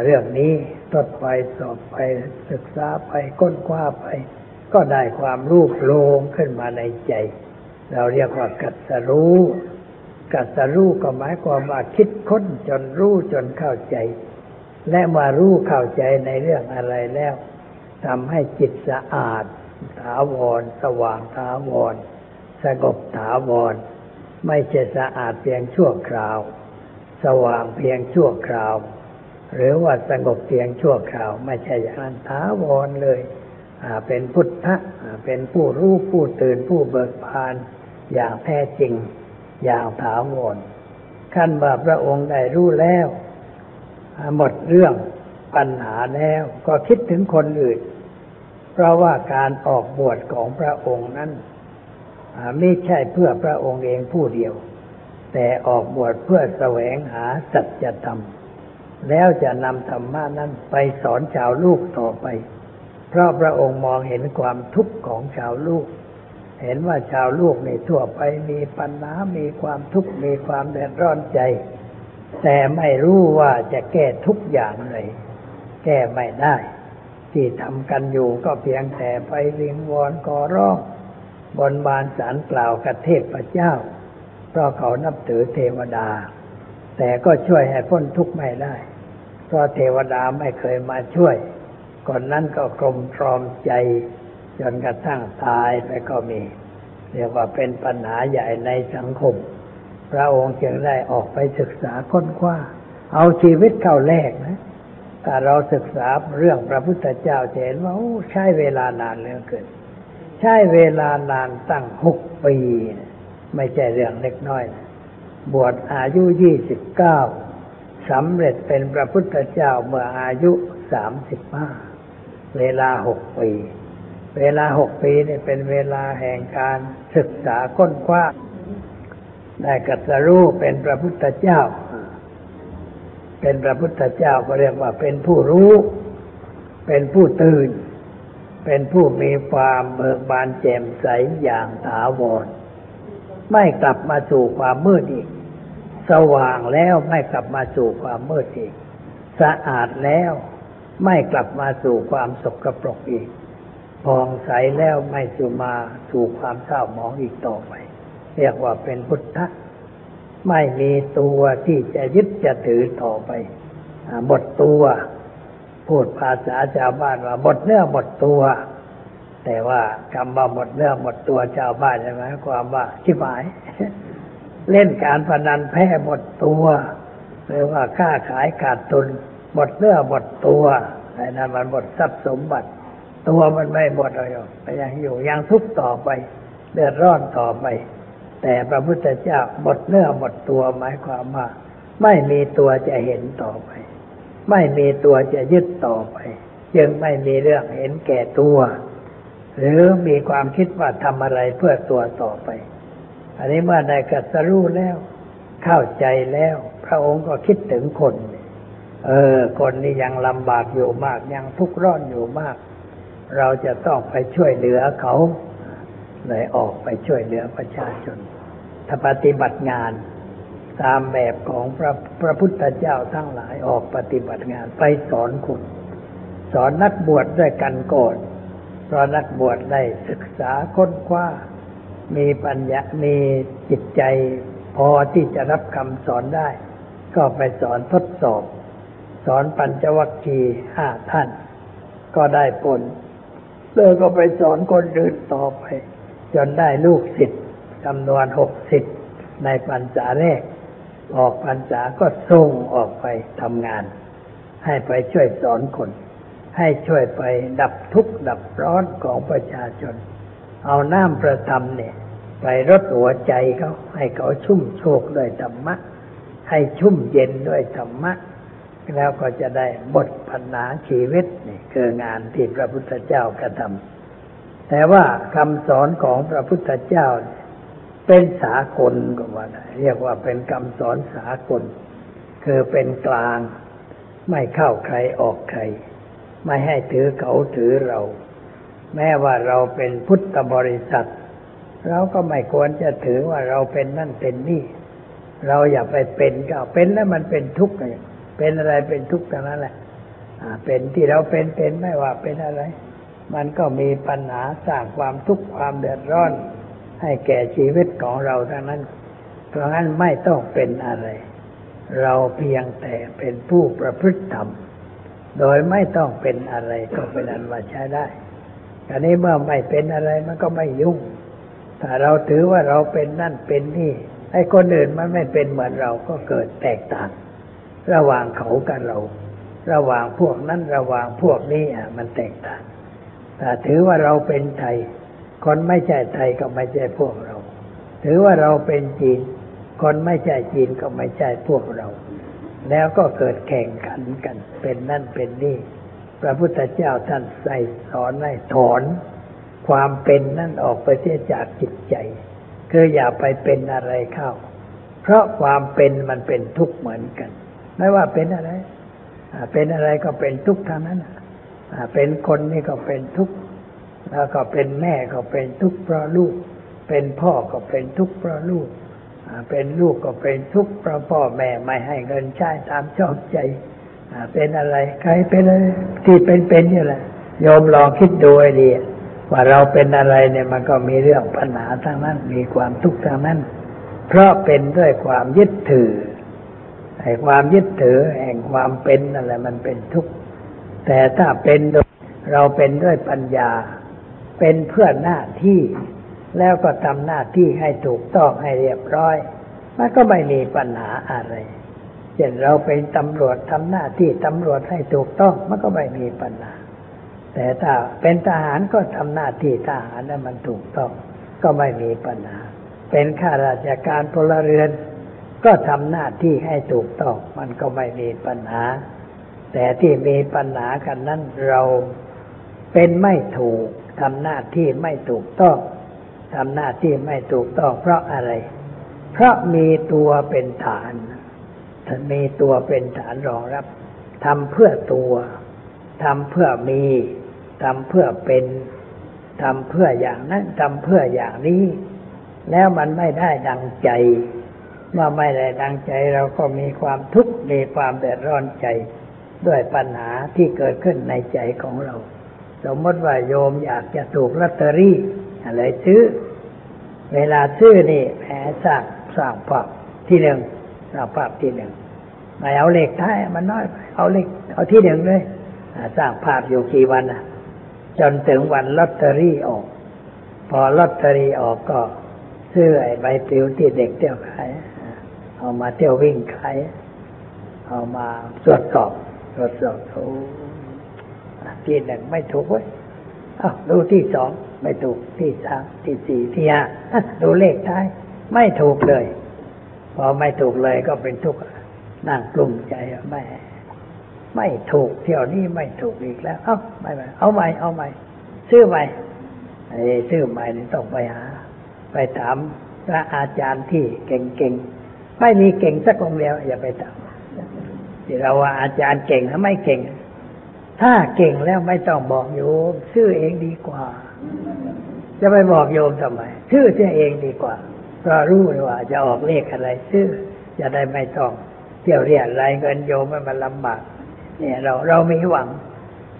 เรื่องนี้ทดไปสอบไปศึกษาไปค้นคว้าไปก็ได้ความรู้โลงขึ้นมาในใจเราเรียกว่ากัสสรู้กัสสรู้ก็หมายความว่าคิดค้นจนรู้จนเข้าใจและมารู้เข้าใจในเรื่องอะไรแล้วทำให้จิตสะอาดถาวรสว่างถาวรสงบถาวรไม่ใช่สะอาดเพียงชั่วคราวสว่างเพียงชั่วคราวหรือว่าสงบเพียงชั่วคราวไม่ใช่อย่างนั้นถาวรเลยเป็นพุทธะเป็นผู้รู้ผู้ตื่นผู้เบิกบานอย่างแท้จริงอย่างถาวรขั้นว่าพระองค์ได้รู้แล้วหมดเรื่องปัญหาแล้วก็คิดถึงคนอื่นเพราะว่าการออกบวชของพระองค์นั้นไม่ใช่เพื่อพระองค์เองผู้เดียวแต่ออกบวชเพื่อแสวงหาสัจธรรมแล้วจะนำธรรมะนั้นไปสอนชาวโลกต่อไปเพราะพระองค์มองเห็นความทุกข์ของชาวโลกเห็นว่าชาวโลกในทั่วไปมีปัญหามีความทุกข์มีความเดือดร้อนใจแต่ไม่รู้ว่าจะแก้ทุกอย่างเลยแก้ไม่ได้ ที่ทำกันอยู่ก็เพียงแต่ไปวิงวอนขอร้องบนบานสารกล่าวกับเทพเจ้าเพราะเขานับถือเทวดาแต่ก็ช่วยให้พ้นทุกข์ไม่ได้เพราะเทวดาไม่เคยมาช่วยก่อนนั้นก็กลมกล่อมใจจนกระทั่งตายไปก็มีเรียกว่าเป็นปัญหาใหญ่ในสังคมพระองค์จึงได้ออกไปศึกษาค้นคว้าเอาชีวิตเข้าแลกนะถ้าเราศึกษาเรื่องพระพุทธเจ้าจะเห็นว่าโอ้ใช้เวลานานเหลือเกินใช้เวลานานตั้งหกปีไม่ใช่เรื่องเล็กน้อยบวชอายุยี่สิบเก้าสำเร็จเป็นพระพุทธเจ้าเมื่ออายุสามสิบห้าเวลาหกปีเวลาหกปีนี่เป็นเวลาแห่งการศึกษาค้นคว้าได้กัตรู้เป็นพระพุทธเจ้าเป็นพระพุทธเจ้าก็เรียกว่าเป็นผู้รู้เป็นผู้ตื่นเป็นผู้มีความเบิกบานแจ่มใสอย่างถาวรไม่กลับมาสู่ความมืดอีกสว่างแล้วไม่กลับมาสู่ความมืดอีกสะอาดแล้วไม่กลับมาสู่ความสกปรกอีกผ่องใสแล้วไม่จะมาสู่ความเศร้าหมองอีกต่อไปเรียกว่าเป็นพุทธะไม่มีตัวที่จะยึดจะถือต่อไปหมดตัวพูดภาษาชาวบ้านว่าหมดเนื้อหมดตัวแต่ว่าคำว่าหมดเนื้อหมดตัวชาวบ้านใช่ไหมความว่าชิบหายเล่นการพนันแพ้หมดตัวหรือว่าค้าขายขาดทุนหมดเนื้อหมดตัวไอ้นั่นมันหมดทรัพย์สมบัติตัวมันไม่หมดหรอกแต่ยังอยู่ยังทุกข์ต่อไปเดือดร้อนต่อไปแต่พระพุทธเจ้าหมดเนื้อหมดตัวหมายความว่าไม่มีตัวจะเห็นต่อไปไม่มีตัวจะยึดต่อไปจึงไม่มีเรื่องเห็นแก่ตัวหรือมีความคิดว่าทำอะไรเพื่อตัวต่อไปอันนี้เมื่อได้กัสรู้แล้วเข้าใจแล้วพระองค์ก็คิดถึงคนเออคนนี้ยังลำบากอยู่มากยังทุกข์ร้อนอยู่มากเราจะต้องไปช่วยเหลือเขาเลยออกไปช่วยเหลือประชาชนถ้าปฏิบัติงานตามแบบของพระพระพุทธเจ้าทั้งหลายออกปฏิบัติงานไปสอนคนสอนนักบวชด้วยกันก่อนเพราะนักบวชได้ศึกษาค้นคว้ามีปัญญามีจิตใจพอที่จะรับคำสอนได้ก็ไปสอนทดสอบสอนปัญจวัคคีย์ห้าท่านก็ได้ผลเลยก็ไปสอนคนอื่นต่อไปจนได้ลูกศิษย์จำนวนหกศิษย์ในพรรษาแรกออกพรรษาก็ส่งออกไปทำงานให้ไปช่วยสอนคนให้ช่วยไปดับทุกข์ดับร้อนของประชาชนเอาน้ำประทับเนี่ยไปรดหัวใจเขาให้เขาชุ่มโชกด้วยธรรมะให้ชุ่มเย็นด้วยธรรมะแล้วก็จะได้หมดปัญหาชีวิตนี่คืองานที่พระพุทธเจ้ากระทำแต่ว่าคำสอนของพระพุทธเจ้าเป็นสากลก็ว่าได้เรียกว่าเป็นคำสอนสากลคือเป็นกลางไม่เข้าใครออกใครไม่ให้ถือเขาถือเราแม้ว่าเราเป็นพุทธบริษัทเราก็ไม่ควรจะถือว่าเราเป็นนั่นเป็นนี่เราอย่าไปเป็นก็เป็นแล้วมันเป็นทุกข์เป็นอะไรเป็นทุกข์ทั้งนั้นแหละเป็นที่เราเป็นเป็นไม่ว่าเป็นอะไรมันก็มีปัญหาสร้างความทุกข์ความเดือดร้อนให้แก่ชีวิตของเราทั้งนั้นเพราะงั้นไม่ต้องเป็นอะไรเราเพียงแต่เป็นผู้ประพฤติธรรมโดยไม่ต้องเป็นอะไรก็เป็นอันว่าใช้ได้อันนี้เมื่อไม่เป็นอะไรมันก็ไม่ยุ่งถ้าเราถือว่าเราเป็นนั่นเป็นนี่ไอ้คนอื่นมันไม่เป็นเหมือนเราก็เกิดแตกต่างระหว่างเขากับเราระหว่างพวกนั้นระหว่างพวกนี้อ่ะมันแตกต่างถ้าถือว่าเราเป็นไทยคนไม่ใช่ไทยก็ไม่ใช่พวกเราถือว่าเราเป็นจีนคนไม่ใช่จีนก็ไม่ใช่พวกเราแล้วก็เกิดแข่งขันกันเป็นนั่นเป็นนี่พระพุทธเจ้าท่านใส่สอนให้ถอนความเป็นนั่นออกไปเสียจากจิตใจคืออย่าไปเป็นอะไรเข้าเพราะความเป็นมันเป็นทุกข์เหมือนกันไม่ว่าเป็นอะไรเป็นอะไรก็เป็นทุกข์ทางนั้นเป็นคนนี่ก็เป็นทุกข์แล้วก็เป็นแม่ก็เป็นทุกข์เพราะลูกเป็นพ่อก็เป็นทุกข์เพราะลูกเป็นลูกก็เป็นทุกข์เพราะพ่อแม่ไม่ให้เงินใช้ตามชอบใจเป็นอะไรใครเป็นอะไรที่เป็นๆนี่แหละ โยมลองคิดดูให้ดีว่าเราเป็นอะไรเนี่ยมันก็มีเรื่องปัญหาทั้งนั้นมีความทุกข์ทั้งนั้นเพราะเป็นด้วยความยึดถือไอ้ความยึดถือแห่งความเป็นอะไรมันเป็นทุกข์แต่ถ้าเป็นเราเป็นด้วยปัญญาเป็นเพื่อหน้าที่แล้วก็ทำหน้าที่ให้ถูกต้องให้เรียบร้อยมันก็ไม่มีปัญหาอะไรเช่นเราเป็นตำรวจทำหน้าที่ตำรวจให้ถูกต้องมันก็ไม่มีปัญหาแต่ถ้าเป็นทหารก็ทำหน้าที่ทหารแล้วมันถูกต้องก็ไม่มีปัญหาเป็นข้าราชการพลเรือนก็ทำหน้าที่ให้ถูกต้องมันก็ไม่มีปัญหาแต่ที่มีปัญหากันนั้นเราเป็นไม่ถูกทำหน้าที่ไม่ถูกต้องทำหน้าที่ไม่ถูกต้องเพราะอะไรเพราะมีตัวเป็นฐานมีตัวเป็นฐานรองรับทำเพื่อตัวทำเพื่อมีทำเพื่อเป็นทำเพื่ออย่างนั้นทำเพื่ออย่างนี้แล้วมันไม่ได้ดังใจเมื่อไม่ได้ดังใจเราก็มีความทุกข์มีความเดือดร้อนใจด้วยปัญหาที่เกิดขึ้นในใจของเราสมมติว่าโยมอยากจะถูกลอตเตอรี่อะไรซื้อเวลาซื้อนี่แหมสร้างสร้างภาพที่หนึ่งสร้างภาพที่หนึ่งไม่เอาเลขท้ายมันน้อยเอาเลขเอาที่หนึ่งเลยสร้างภาพอยู่กี่วันอ่ะจนถึงวันลอตเตอรี่ออกพอลอตเตอรี่ออกก็ซื้อไอ้ใบปลิวที่เด็กเที่ยวขายเอามาเที่ยววิ่งขายเอามาตรวจสอบตรวจสอบโอ้ที่หนึ่งไม่ถูกเว้ยอ้าวดูที่สองไม่ถูกที่สามที่สี่ที่ห้าดูเลขท้ายไม่ถูกเลยพอไม่ถูกเลยก็เป็นทุกข์นั่งกลุ้มใจไม่ไม่ถูกเที่ยวนี้ไม่ถูกอีกแล้วเอ้าไม่ไม่เอาใหม่เอาใหม่ซื้อใหม่ไอ้ซื้อใหม่นี่ต้องไปหาไปถามพระอาจารย์ที่เก่งๆไม่มีเก่งสักองค์เดียวอย่าไปถามที่เราว่าอาจารย์เก่งหรือไม่เก่งถ้าเก่งแล้วไม่ต้องบอกโยมซื้อเองดีกว่าจะไปบอกโยมทำไมซื้อเองดีกว่าเพราะรู้ว่าจะออกเลขอะไรซื้อจะได้ไม่ต้องเที่ยวเรียรายเงินโยมให้มันลำบากเนี่ยเราเรามีหวัง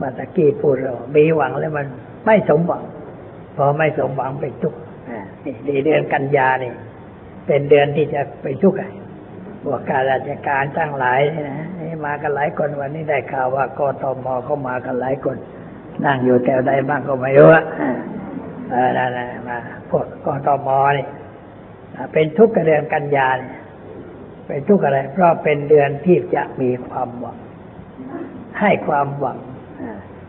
มาตะกี้พูดเรามีหวังแล้วมันไม่สมหวังพอไม่สมหวังเป็นทุกข์นี่เดือนกันยานี่เป็นเดือนที่จะเป็นทุกข์พวกการราชการทั้งหลายนี่นะมากันหลายคนวันนี้ได้ข่าวว่ากทม.ก็มากันหลายคนนั่งอยู่แถวใดบ้างก็ไม่รู้อ่ะเออนั่นๆมาพวกกทม.นี่เป็นทุกข์เดือนกันยานี่เป็นทุกข์อะไรเพราะเป็นเดือนที่จะมีความหวังให้ความหวัง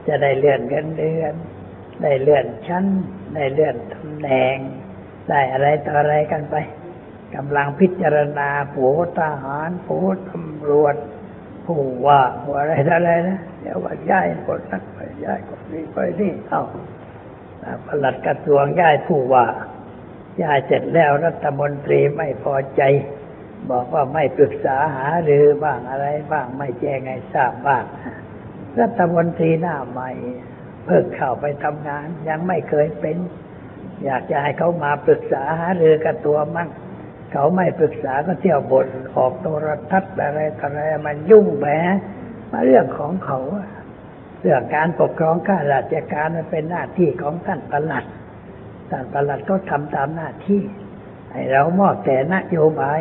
จะได้เลื่อนเงินเดือนได้เลื่อนชั้นได้เลื่อนตำแหน่งได้อะไรต่ออะไรกันไปกำลังพิจารณาผู้ทหารผู้ตำรวจผู้ว่าผู้อะไรอะไรนะเดี๋ยวว่าย้ายคนนั้นไปย้ายคนนี้ไปนี่เอ้าปลัดกระทรวงย้ายผู้ว่าย้ายเสร็จแล้วรัฐมนตรีไม่พอใจบอกว่าไม่ปรึกษาหารือบ้างอะไรบ้างไม่แจ้งให้ทราบบ้างรัฐมนตรีหน้าใหม่เพิ่งเข้าไปทำงานยังไม่เคยเป็นอยากจะให้เขามาปรึกษาหารือกับตัวมั่งเขาไม่ปรึกษาก็เที่ยวบ่นออกโทรทัศน์อะไรต่ออะไรมันยุ่งแหมมาเรื่องของเขาเรื่องการปกครองข้าราชการมันเป็นหน้าที่ของท่านปลัดท่านปลัดก็ทำตามหน้าที่ให้เรามอบแต่นโยบาย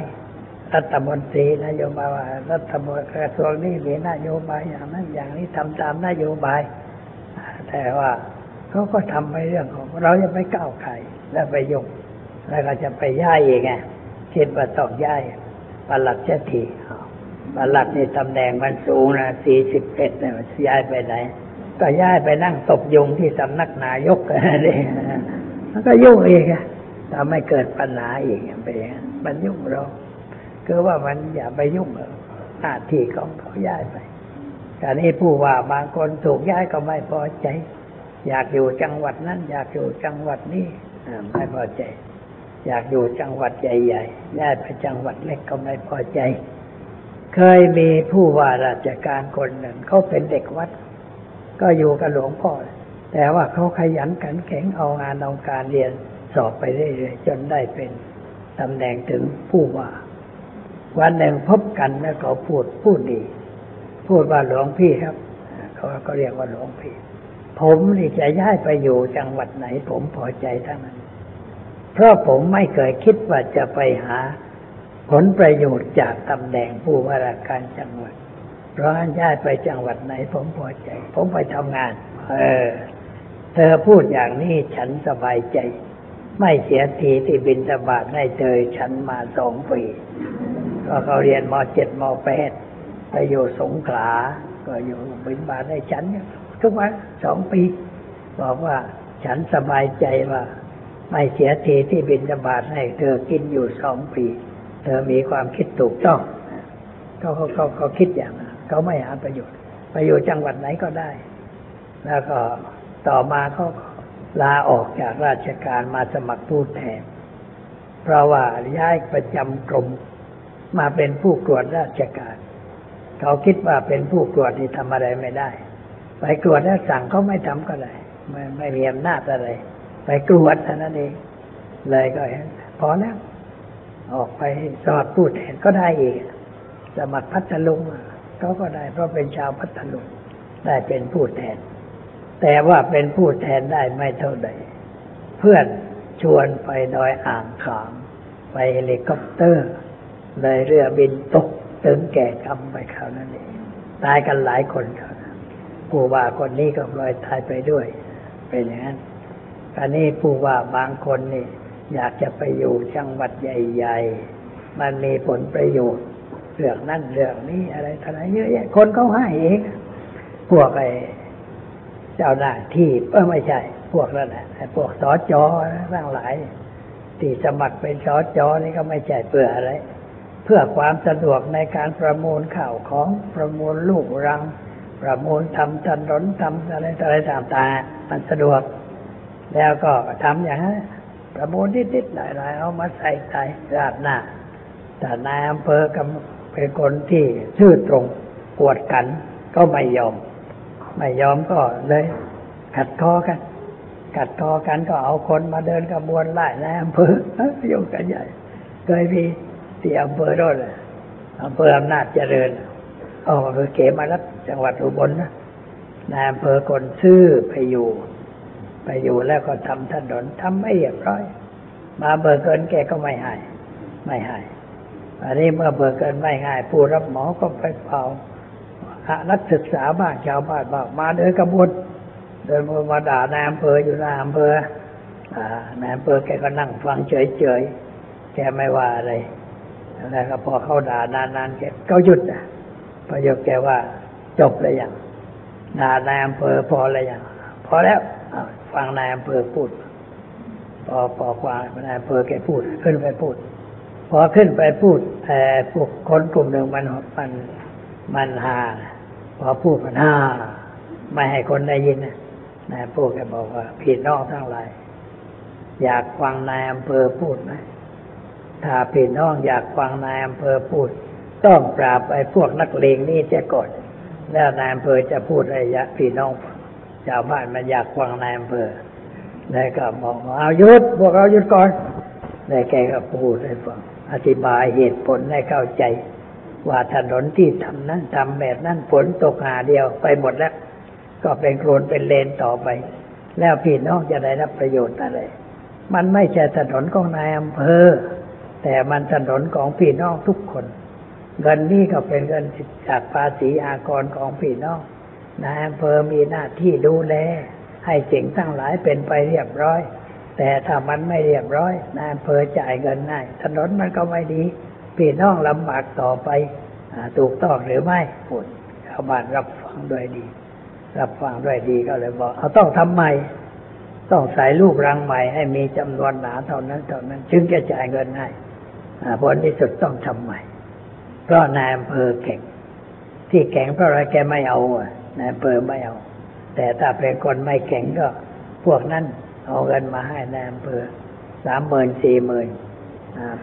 รัฐมนตรีนโยบายรัฐมนตรีกระทรวงนี้มีนโยบายอย่างนั้นอย่างนี้ทำตามนโยบายแต่ว่าเขาก็ทำไปเรื่องของเราจะไปก้าวไก่และไปยุ่งแล้วก็จะไปย่ายเองไงคิดว่าต้องย้ายปลัดเจ้าที่ปลัดในตำแหน่งมันสูงนะสี่สิบเอ็ดเนี่ยย้ายไปไหนก็ย้ายไปนั่งตบยุงที่สำนักนายกอะไรมันก็ยุ่งอีกอะทำให้เกิดปัญหาอีกไปมันยุ่งเราคือว่ามันอย่าไปยุ่งหน้าที่ของเขาย้ายไปการนี้ผู้ว่าบางคนถูกย้ายก็ไม่พอใจอยากอยู่จังหวัดนั้นอยากอยู่จังหวัดนี้ไม่พอใจอยากอยู่จังหวัดใหญ่ๆย้ายไปจังหวัดเล็กก็ไม่พอใจเคยมีผู้ว่าราชการคนหนึ่งเขาเป็นเด็กวัดก็อยู่กับหลวงพ่อแต่ว่าเขาขยันขันแข็งเอางานเอาการเรียนสอบไปเรื่อยๆจนได้เป็นตำแหน่งถึงผู้ว่าวันหนึ่งพบกันแล้วเขาพูดพูดดีพูดว่าหลวงพี่ครับเขาก็เรียกว่าหลวงพี่ ผมนี่จะย้ายไปอยู่จังหวัดไหนผมพอใจทั้งนั้นเพราะผมไม่เคยคิดว่าจะไปหาผลประโยชน์จากตำแหน่งผู้ว่าราชการจังหวัดเพราะย้ายไปจังหวัดไหนผมพอใจผมไปทำงานเออเธอพูดอย่างนี้ฉันสบายใจไม่เสียทีที่บิณฑบาตให้เธอฉันมาสองปีก็เขาเรียนม.เจ็ด ม.แปด ไปอยู่สงขลาก็อยู่บิณฑบาตให้ฉันทุกวันสองปีบอกว่าฉันสบายใจว่าไม่เสียทีที่บิณฑบาตให้เธอกินอยู่สองปีเธอมีความคิดถูกต้องเขาเขาเขาเขาคิดอย่างนั้นเขาไม่หาประโยชน์ไปอยู่จังหวัดไหนก็ได้แล้วก็ต่อมาเขาลาออกจากราชการมาสมัครผู้แทนเพราะว่าย้ายประจำกรมมาเป็นผู้ตรวจราชการเขาคิดว่าเป็นผู้ตรวจที่ทำอะไรไม่ได้ไปตรวจแล้วสั่งเขาไม่ทำก็ได้ไม่ไม่มีอำนาจอะไรไปตรวจเท่านั้นเองเลยก็พอแล้วออกไปสอดผู้แทนก็ได้เองสมัครพัทลุงเขาก็ได้เพราะเป็นชาวพัทลุงได้เป็นผู้แทนแต่ว่าเป็นผู้แทนได้ไม่เท่าใดเพื่อนชวนไปดอยอ่างขางไปเฮลิคอปเตอร์เลยเรือบินตกถึงแก่กรรมไปเขานั้นเองตายกันหลายคนเขาผู้ว่าคนนี้ก็ลอยตายไปด้วยเป็นอย่างนั้นอันนี้ผู้ว่าบางคนนี่อยากจะไปอยู่จังหวัดใหญ่ๆมันมีผลประโยชน์เรื่องนั่นเรื่องนี้อะไรทั้งนั้นเยอะแยะคนเขาให้เองพวกไอ้เจ้าหน้าที่เออไม่ใช่พวกนั่นแหละพวกสจ.ทั้งหลายที่สมัครเป็นสจ.นี่ก็ไม่ใช่เพื่ออะไรเพื่อความสะดวกในการประมูลข่าวของประมูลลูกรังประมูลทำถนนทำอะไรอะไรต่างๆมันสะดวกแล้วก็ทำอย่างนั้นประมูลนิดๆหน่อยๆเอามาใส่ใจราดหน้าแต่นายอำเภอกับเป็นคนที่ซื่อตรงกวดขันก็ไม่ยอมไม่ยอมก็เลยขัดคอกันขัดคอกันก็เอาคนมาเดินขบวนไล่นายอำเภอยุ่งกันใหญ่โดยมีที่อำเภอโน่นอำเภออำนาจเจริญออกอำเภอเขมารัฐจังหวัดอุบลนะนายอำเภอคนซื่อไปอยู่ไปอยู่แล้วก็ทำถนนทำไม่เรียบร้อยมาเบิกเกินแกก็ไม่ให้ไม่ให้อันนี้เมื่อเบิกเกินไม่ให้ผู้รับเหมาก็ไปเผานักศึกษาบ้างชาวบ้านบ้างมาเดินกระบวนเดินมาด่านายอำเภออยู่นายอำเภอนายอำเภอแกก็นั่งฟังเฉยๆแกไม่ว่าอะไรแล้วก็พอเขาด่านานๆแกก็หยุดอ่ะพอหยุดแกว่าจบแล้วยังด่านายอำเภอพอแล้วยังพอแล้วฟังนายอำเภอพูดพอพอฟังนายอำเภอแกพูดขึ้นไปพูดพอขึ้นไปพูดแต่พวกคนกลุ่มหนึ่งมันมันมันหาพอพูดมันหาไม่ให้คนได้ยินนะนายพวกแกบอกว่าพี่น้องทั้งหลายอยากฟังนายอำเภอพูดไหมถ้าพี่น้องอยากฟังนายอำเภอพูดต้องปราบไอ้พวกนักเลงนี่เสียก่อนแล้วนายอำเภอจะพูดอะไรยะพี่น้องชาวบ้านมันอยากฟังนายอำเภอได้ก็บอกเอาหยุดพวกเราหยุดก่อนได้แกก็พูดให้ฟังอธิบายเหตุผลให้เข้าใจว่าถนนที่ทำนั้นทำแบบนั้นฝนตกหาเดียวไปหมดแล้วก็เป็นโคลนเป็นเลนต่อไปแล้วพี่น้องจะได้รับประโยชน์อะไรมันไม่ใช่ถนนของนายอำเภอแต่มันถนนของพี่น้องทุกคนเงินนี่ก็เป็นเงินจากภาษีอากรของพี่น้องนายอำเภอมีหน้าที่ดูแลให้สิ่งทั้งหลายเป็นไปเรียบร้อยแต่ถ้ามันไม่เรียบร้อยนายอำเภอจ่ายเงินให้ถนนมันก็ไม่ดีพี่น้องลำบากต่อไปถูกต้องหรือไม่พูดชาวบ้านรับฟังด้วยดีรับฟังด้วยดีก็เลยบอกเอาต้องทำใหม่ต้องใส่ลูกรังใหม่ให้มีจำนวนหนาเท่านั้นเท่านั้นจึงจะจ่ายเงินให้ผลที่สุดต้องทำใหม่เพราะนายอำเภอแข็งที่แข็งเพราะอะไรแกไม่เอานายอำเภอไม่เอาแต่ถ้าเป็นคนไม่แข็งก็พวกนั้นเอาเงินมาให้นายอำเภอสามหมื่นสี่หมื่น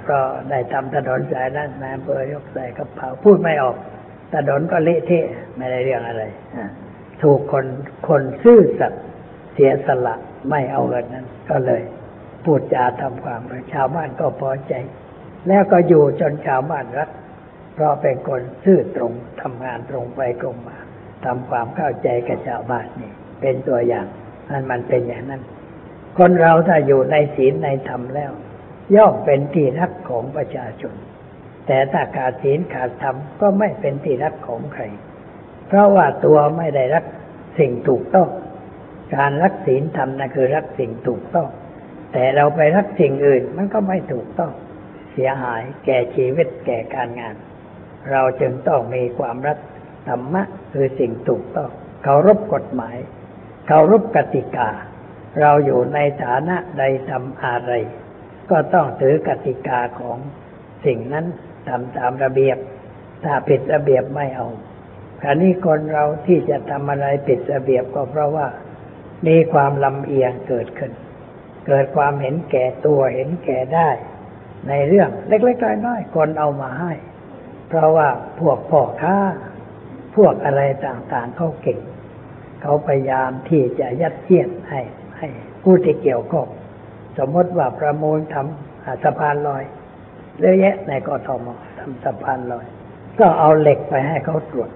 เพราะได้ทำถนนสายนั้นนายอำเภอยกใส่กระเป๋าพูดไม่ออกถนนก็เละเทะไม่ได้เรื่องอะไรถูกคนคนซื่อสัตย์เสียสละไม่เอาเงินนั้นก็เลยพูดจาทำความเป็นชาวบ้านก็พอใจแล้วก็อยู่จนชาวบ้านรักเพราะเป็นคนซื่อตรงทำงานตรงไปตรงมาทำความเข้าใจกับชาวบ้านนี่ เป็นตัวอย่างอันมันเป็นอย่างนั้นคนเราถ้าอยู่ในศีลในธรรมแล้วย่อมเป็นที่รักของประชาชนแต่ถ้าขาดศีลขาดธรรมก็ไม่เป็นที่รักของใครเพราะว่าตัวไม่ได้รักสิ่งถูกต้องการรักศีลธรรมนะคือรักสิ่งถูกต้องแต่เราไปรักสิ่งอื่นมันก็ไม่ถูกต้องเสียหายแก่ชีวิตแก่การงานเราจึงต้องมีความรักธรรมะคือสิ่งถูกต้องเคารพกฎหมายเคารพกติกาเราอยู่ในฐานะใดทำอะไรก็ต้องถือกติกาของสิ่งนั้นทำตามระเบียบถ้าผิดระเบียบไม่เอาคราวนี้คนเราที่จะทำอะไรผิดระเบียบก็เพราะว่ามีความลำเอียงเกิดขึ้นเกิดความเห็นแก่ตัวเห็นแก่ได้ในเรื่องเล็กๆน้อยๆคนเอามาให้เพราะว่าพวกพ่อค้าพวกอะไรต่างๆเขาเก่งเขาพยายามที่จะยัดเยียดให้ให้ผู้ที่เกี่ยวข้องสมมติว่าประมูลทำสะพานลอยเยอะแยะในกทม.ทำสะพานลอยก็เอาเหล็กไปให้เขาตรวจ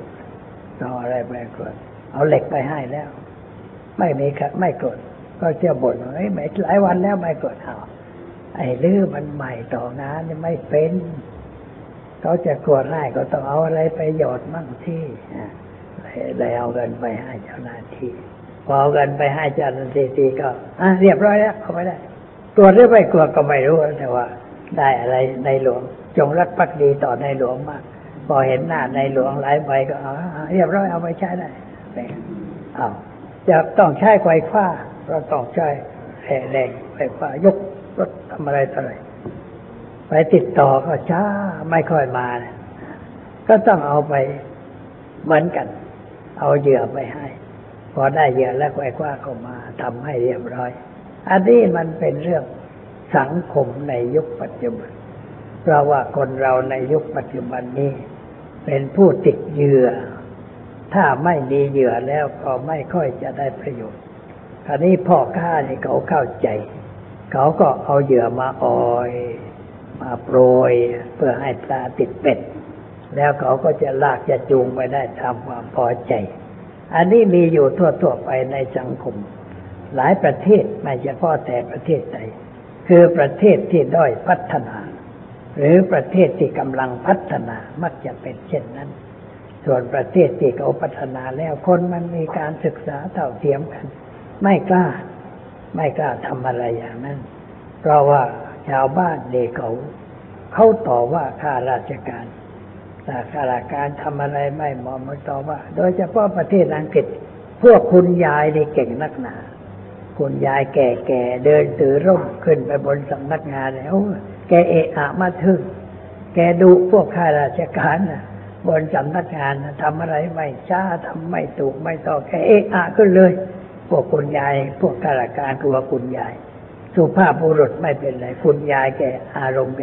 เอาอะไรไปตรวจเอาเหล็กไปให้แล้วไม่มีไม่เกิดก็เชื่อบ่นว่าไอ้หลายวันแล้วไม่เกิดเอาไอ้ลื้อมันใหม่ต่อนะนี่ไม่เป็นเขาจะกวดได้ก็ต้องเอาอะไรไปหยอดมั่งที่เลยเอาเงินไปให้เจ้าหน้าที่พอเอาเงินไปให้เจ้าหน้าที่ก็อ่ะเรียบร้อยแล้วเขาไม่ได้ตรวจหรือไม่ตรวจก็ไม่รู้แต่ว่าได้อะไรในหลวงจงรักภักดีต่อในหลวงมากพอเห็นหน้าในหลวงหลายใบก็เอาเรียบร้อยเอาไปใช้ได้เอาจะต้องใช้ไขว้คว้าเราต้องใช้แรงไขว้คว้ายกรถทำอะไรต่ออะไรไปติดต่อก็ช้าไม่ค่อยมานะก็ต้องเอาไปเหมือนกันเอาเหยื่อไปให้พอได้เหยื่อแล้วไขว้คว้าเข้ามาทำให้เรียบร้อยอันนี้มันเป็นเรื่องสังคมในยุคปัจจุบันเพราะว่าคนเราในยุคปัจจุบันนี้เป็นผู้ติดเหยื่อถ้าไม่มีเหยื่อแล้วก็ไม่ค่อยจะได้ประโยชน์คราวนี้พ่อค้านี่เขาเข้าใจเขาก็เอาเหยื่อมาออยมาโปรยเพื่อให้ปลาติดเป็ดแล้วเขาก็จะลากจะจูงไปได้ตามความพอใจอันนี้มีอยู่ทั่วๆไปในสังคมหลายประเทศไม่เฉพาะแต่ประเทศใดคือประเทศที่ด้อยพัฒนาหรือประเทศที่กำลังพัฒนามักจะเป็นเช่นนั้นส่วนประเทศที่เขาพัฒนาแล้วคนมันมีการศึกษาเท่าเทียมกันไม่กล้าไม่กล้าทำอะไรอย่างนั้นเพราะว่าชาวบ้านเด็กเขาเขาต่อว่าข้าราชการแต่ข้าราชการทำอะไรไม่เหมาะมันต่อว่าโดยเฉพาะประเทศอังกฤษพวกคุณยายนี่เก่งนักหนาคุณยายแก่ๆเดินถือร่มขึ้นไปบนสำนักงานแล้วแกเอะอะมาทึ่งแกดูพวกข้าราชการนะบนสำนักงานนะทำอะไรไม่ช้าทำไม่ถูกไม่ต้องแกเอะอะขึ้นเลยพวกคุณยายพวกข้าราชการกลัวคุณยายสุภาพบุรุษไม่เป็นไรคุณยายแกอารมณ์แก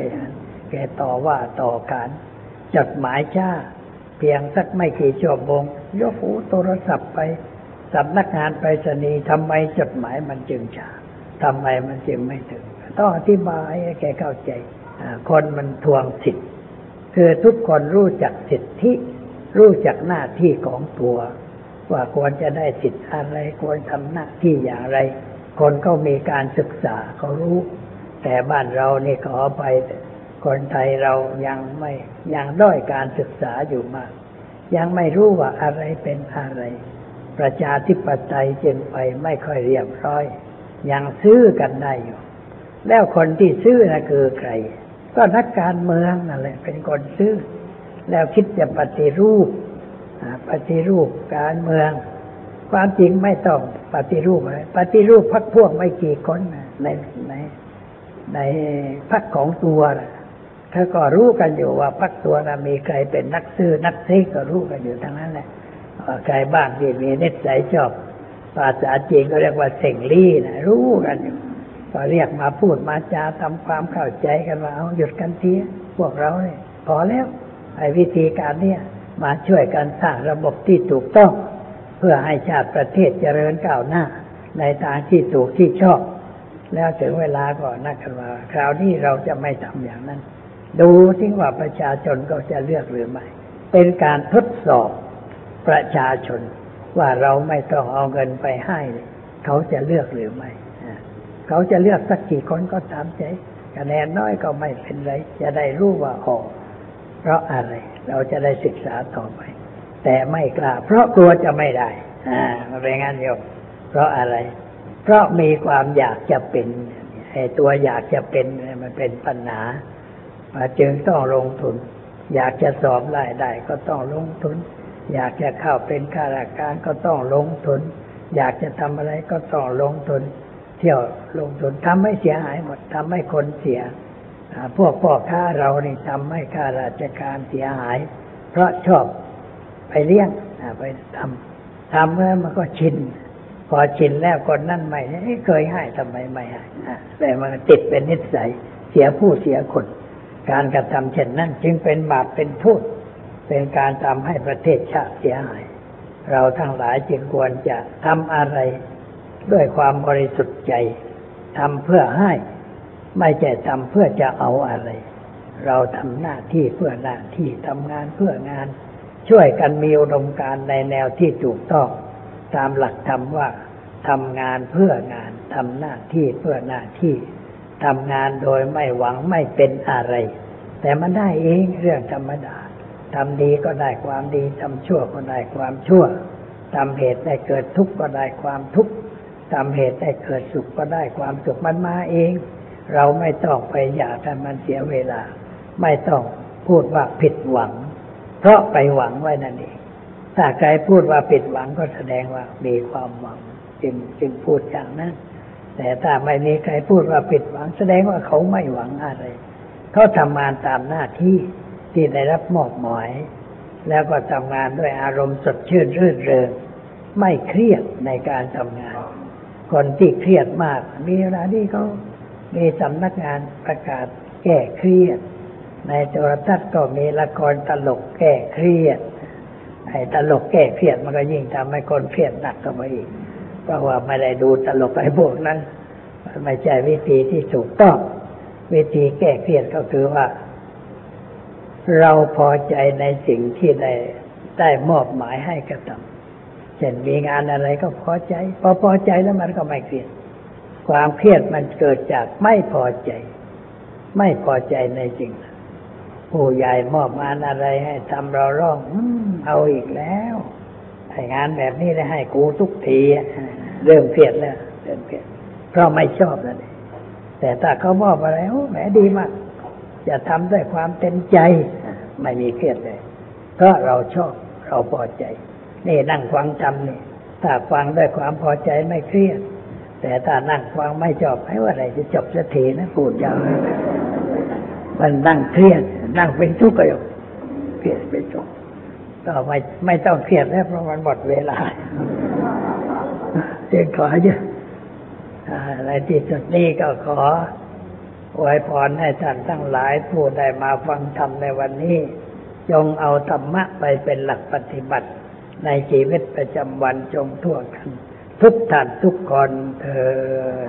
แกต่อว่าต่อการจดหมายช้าเพียงสักไม่กี่ชั่วโมงยกหูโทรศัพท์ไปสำนักงานไปรษณีย์ทำไมจดหมายมันจึงช้าทำไมมันจึงไม่ถึงต้องอธิบายให้แกเข้าใจคนมันทวงสิทธิ์คือทุกคนรู้จักสิทธิรู้จักหน้าที่ของตัวว่าควรจะได้สิทธิ์อะไรควรทำหน้าที่อย่างไรคนก็มีการศึกษาเขารู้แต่บ้านเรานี่ขอไปคนไทยเรายังไม่ยังด้อยการศึกษาอยู่มากยังไม่รู้ว่าอะไรเป็นอะไรประชาธิปไตยจึงไปไม่ค่อยเรียบร้อยยังซื้อกันได้อยู่แล้วคนที่ซื้อนะคือใครก็นักการเมืองนั่นแหละเป็นคนซื้อแล้วคิดจะปฏิรูปปฏิรูปการเมืองความจริงไม่ต้องปฏิรูปอะไรปฏิรูปพรรคพวกไม่กี่คนในในในพรรคของตัวเขาก็รู้กันอยู่ว่าพรรคตัวนะมีใครเป็นนักซื้อนักซิกก็รู้กันอยู่ทั้งนั้นแหละใครบ้างที่มีนิสัยชอบภาษาจีนก็เรียกว่าเซ็งลี่นะรู้กันอยู่ก็เรียกมาพูดมาจาทำความเข้าใจกันว่าเอาหยุดกันทีพวกเราเนี่ยพอแล้วไอ้วิธีการเนี่ยมาช่วยกันสร้างระบบที่ถูกต้องเพื่อให้ชาติประเทศเจริญก้าวหน้าในทางที่ถูกที่ชอบแล้วถึงเวลาก็นักกันว่าคราวนี้เราจะไม่ทำอย่างนั้นดูที่ว่าประชาชนก็จะเลือกหรือไม่เป็นการทดสอบประชาชน ว่าเราไม่ต้องเอาเงินไปให้เขาจะเลือกหรือไม่เขาจะเลือกสักกี่คนก็ตามใจคะแนนน้อยก็ไม่เป็นไรจะได้รู้ว่าออกเพราะอะไรเราจะได้ศึกษาต่อไปแต่ไม่กล้าเพราะกลัวจะไม่ได้อ่ามันเป็นงั้นโยมเพราะอะไรเพราะมีความอยากจะเป็นไอ้ตัวอยากจะเป็นมันเป็นปัญหาจึงต้องลงทุนอยากจะสอบรายได้ก็ต้องลงทุนอยากจะเข้าเป็นข้าราชการก็ต้องลงทุนอยากจะทำอะไรก็ต้องลงทุนเที่ยวลงทุนทำให้เสียหายหมดทำให้คนเสียพวกพ่อค้าเรานี่ทำให้ข้าราชการเสียหายเพราะชอบไปเลี้ยงไปทำทำแล้วมันก็ชินพอชินแล้วคนนั่นไม่เคยให้ทำไมไม่ให้แต่มันติดเป็นนิสัยเสียผู้เสียคนการกระทำเช่นนั้นจึงเป็นบาปเป็นโทษเป็นการทำให้ประเทศชาติเสียหายเราทั้งหลายจึงควรจะทำอะไรด้วยความบริสุทธิ์ใจทำเพื่อให้ไม่ใช่ทำเพื่อจะเอาอะไรเราทำหน้าที่เพื่อหน้าที่ทำงานเพื่องานช่วยกันมีอุดมการณ์ในแนวที่ถูกต้องตามหลักธรรมว่าทำงานเพื่องานทำหน้าที่เพื่อหน้าที่ทำงานโดยไม่หวังไม่เป็นอะไรแต่มันได้เองเรื่องธรรมดาทำดีก็ได้ความดีทำชั่วก็ได้ความชั่วทำเหตุให้เกิดทุกข์ก็ได้ความทุกข์ทำเหตุให้เกิดสุขก็ได้ความสุขมันมาเองเราไม่ต้องไปอยากให้มันเสียเวลาไม่ต้องพูดว่าผิดหวังเพราะไปหวังไว้นั่นเองถ้าใครพูดว่าผิดหวังก็แสดงว่ามีความหวังจึงจึงพูดอย่างนั้นแต่ถ้าไม่มีใครพูดว่าผิดหวังแสดงว่าเขาไม่หวังอะไรเขาทำงานตามหน้าที่ที่ได้รับมอบหมายแล้วก็ทำงานด้วยอารมณ์สดชื่นรื่นเริงไม่เครียดในการทำงานคนที่เครียดมากมีเวลาที่เขามีสำนักงานประกาศแก้เครียดในโทรทัศน์ก็มีละครตลกแก้เครียดไอ้ตลกแก้เครียดมันก็ยิ่งทำให้คนเครียดหนักเข้าไปอีกเพราะว่าไม่ได้ดูตลกไอ้พวกนั้นมันไม่ใช่วิธีที่ถูกต้องวิธีแก้เครียดก็คือว่าเราพอใจในสิ่งที่ได้ได้มอบหมายให้กระทำเช่นมีงานอะไรก็พอใจพอพอใจแล้วมันก็ไม่เครียดความเครียดมันเกิดจากไม่พอใจไม่พอใจในสิ่งผู้ใหญ่มอบงานอะไรให้ทำเราร้องเอาอีกแล้วไอ้งานแบบนี้ได้ให้กูทุกทีเริ่มเครียดแล้วเริ่มเครียดเพราะไม่ชอบนั่นเองแต่ถ้าเขามอบอะไรโอ้แหมดีมากจะทำด้วยความเต็มใจไม่มีเครียดเลยก็เราชอบเราพอใจนี่นั่งฟังทำนี่ถ้าฟังด้วยความพอใจไม่เครียดแต่ถ้านั่งฟังไม่จบให้ว่าอะไรจะจบสักทีนะพูดยาวมันนั่งเครียดนั่งเป็นทุกข์ก็อยู่เครียดเป็นทุกข์ต่อไปไม่ต้องเครียดแล้วเพราะมันหมดเวลาเรียนขอเยอะในที่สุดนี้ก็ขออวยพรให้ท่านทั้งหลายผู้ได้มาฟังธรรมในวันนี้จงเอาธรรมะไปเป็นหลักปฏิบัติในชีวิตประจำวันจงทั่วกันทุกท่านทุกคนเถิด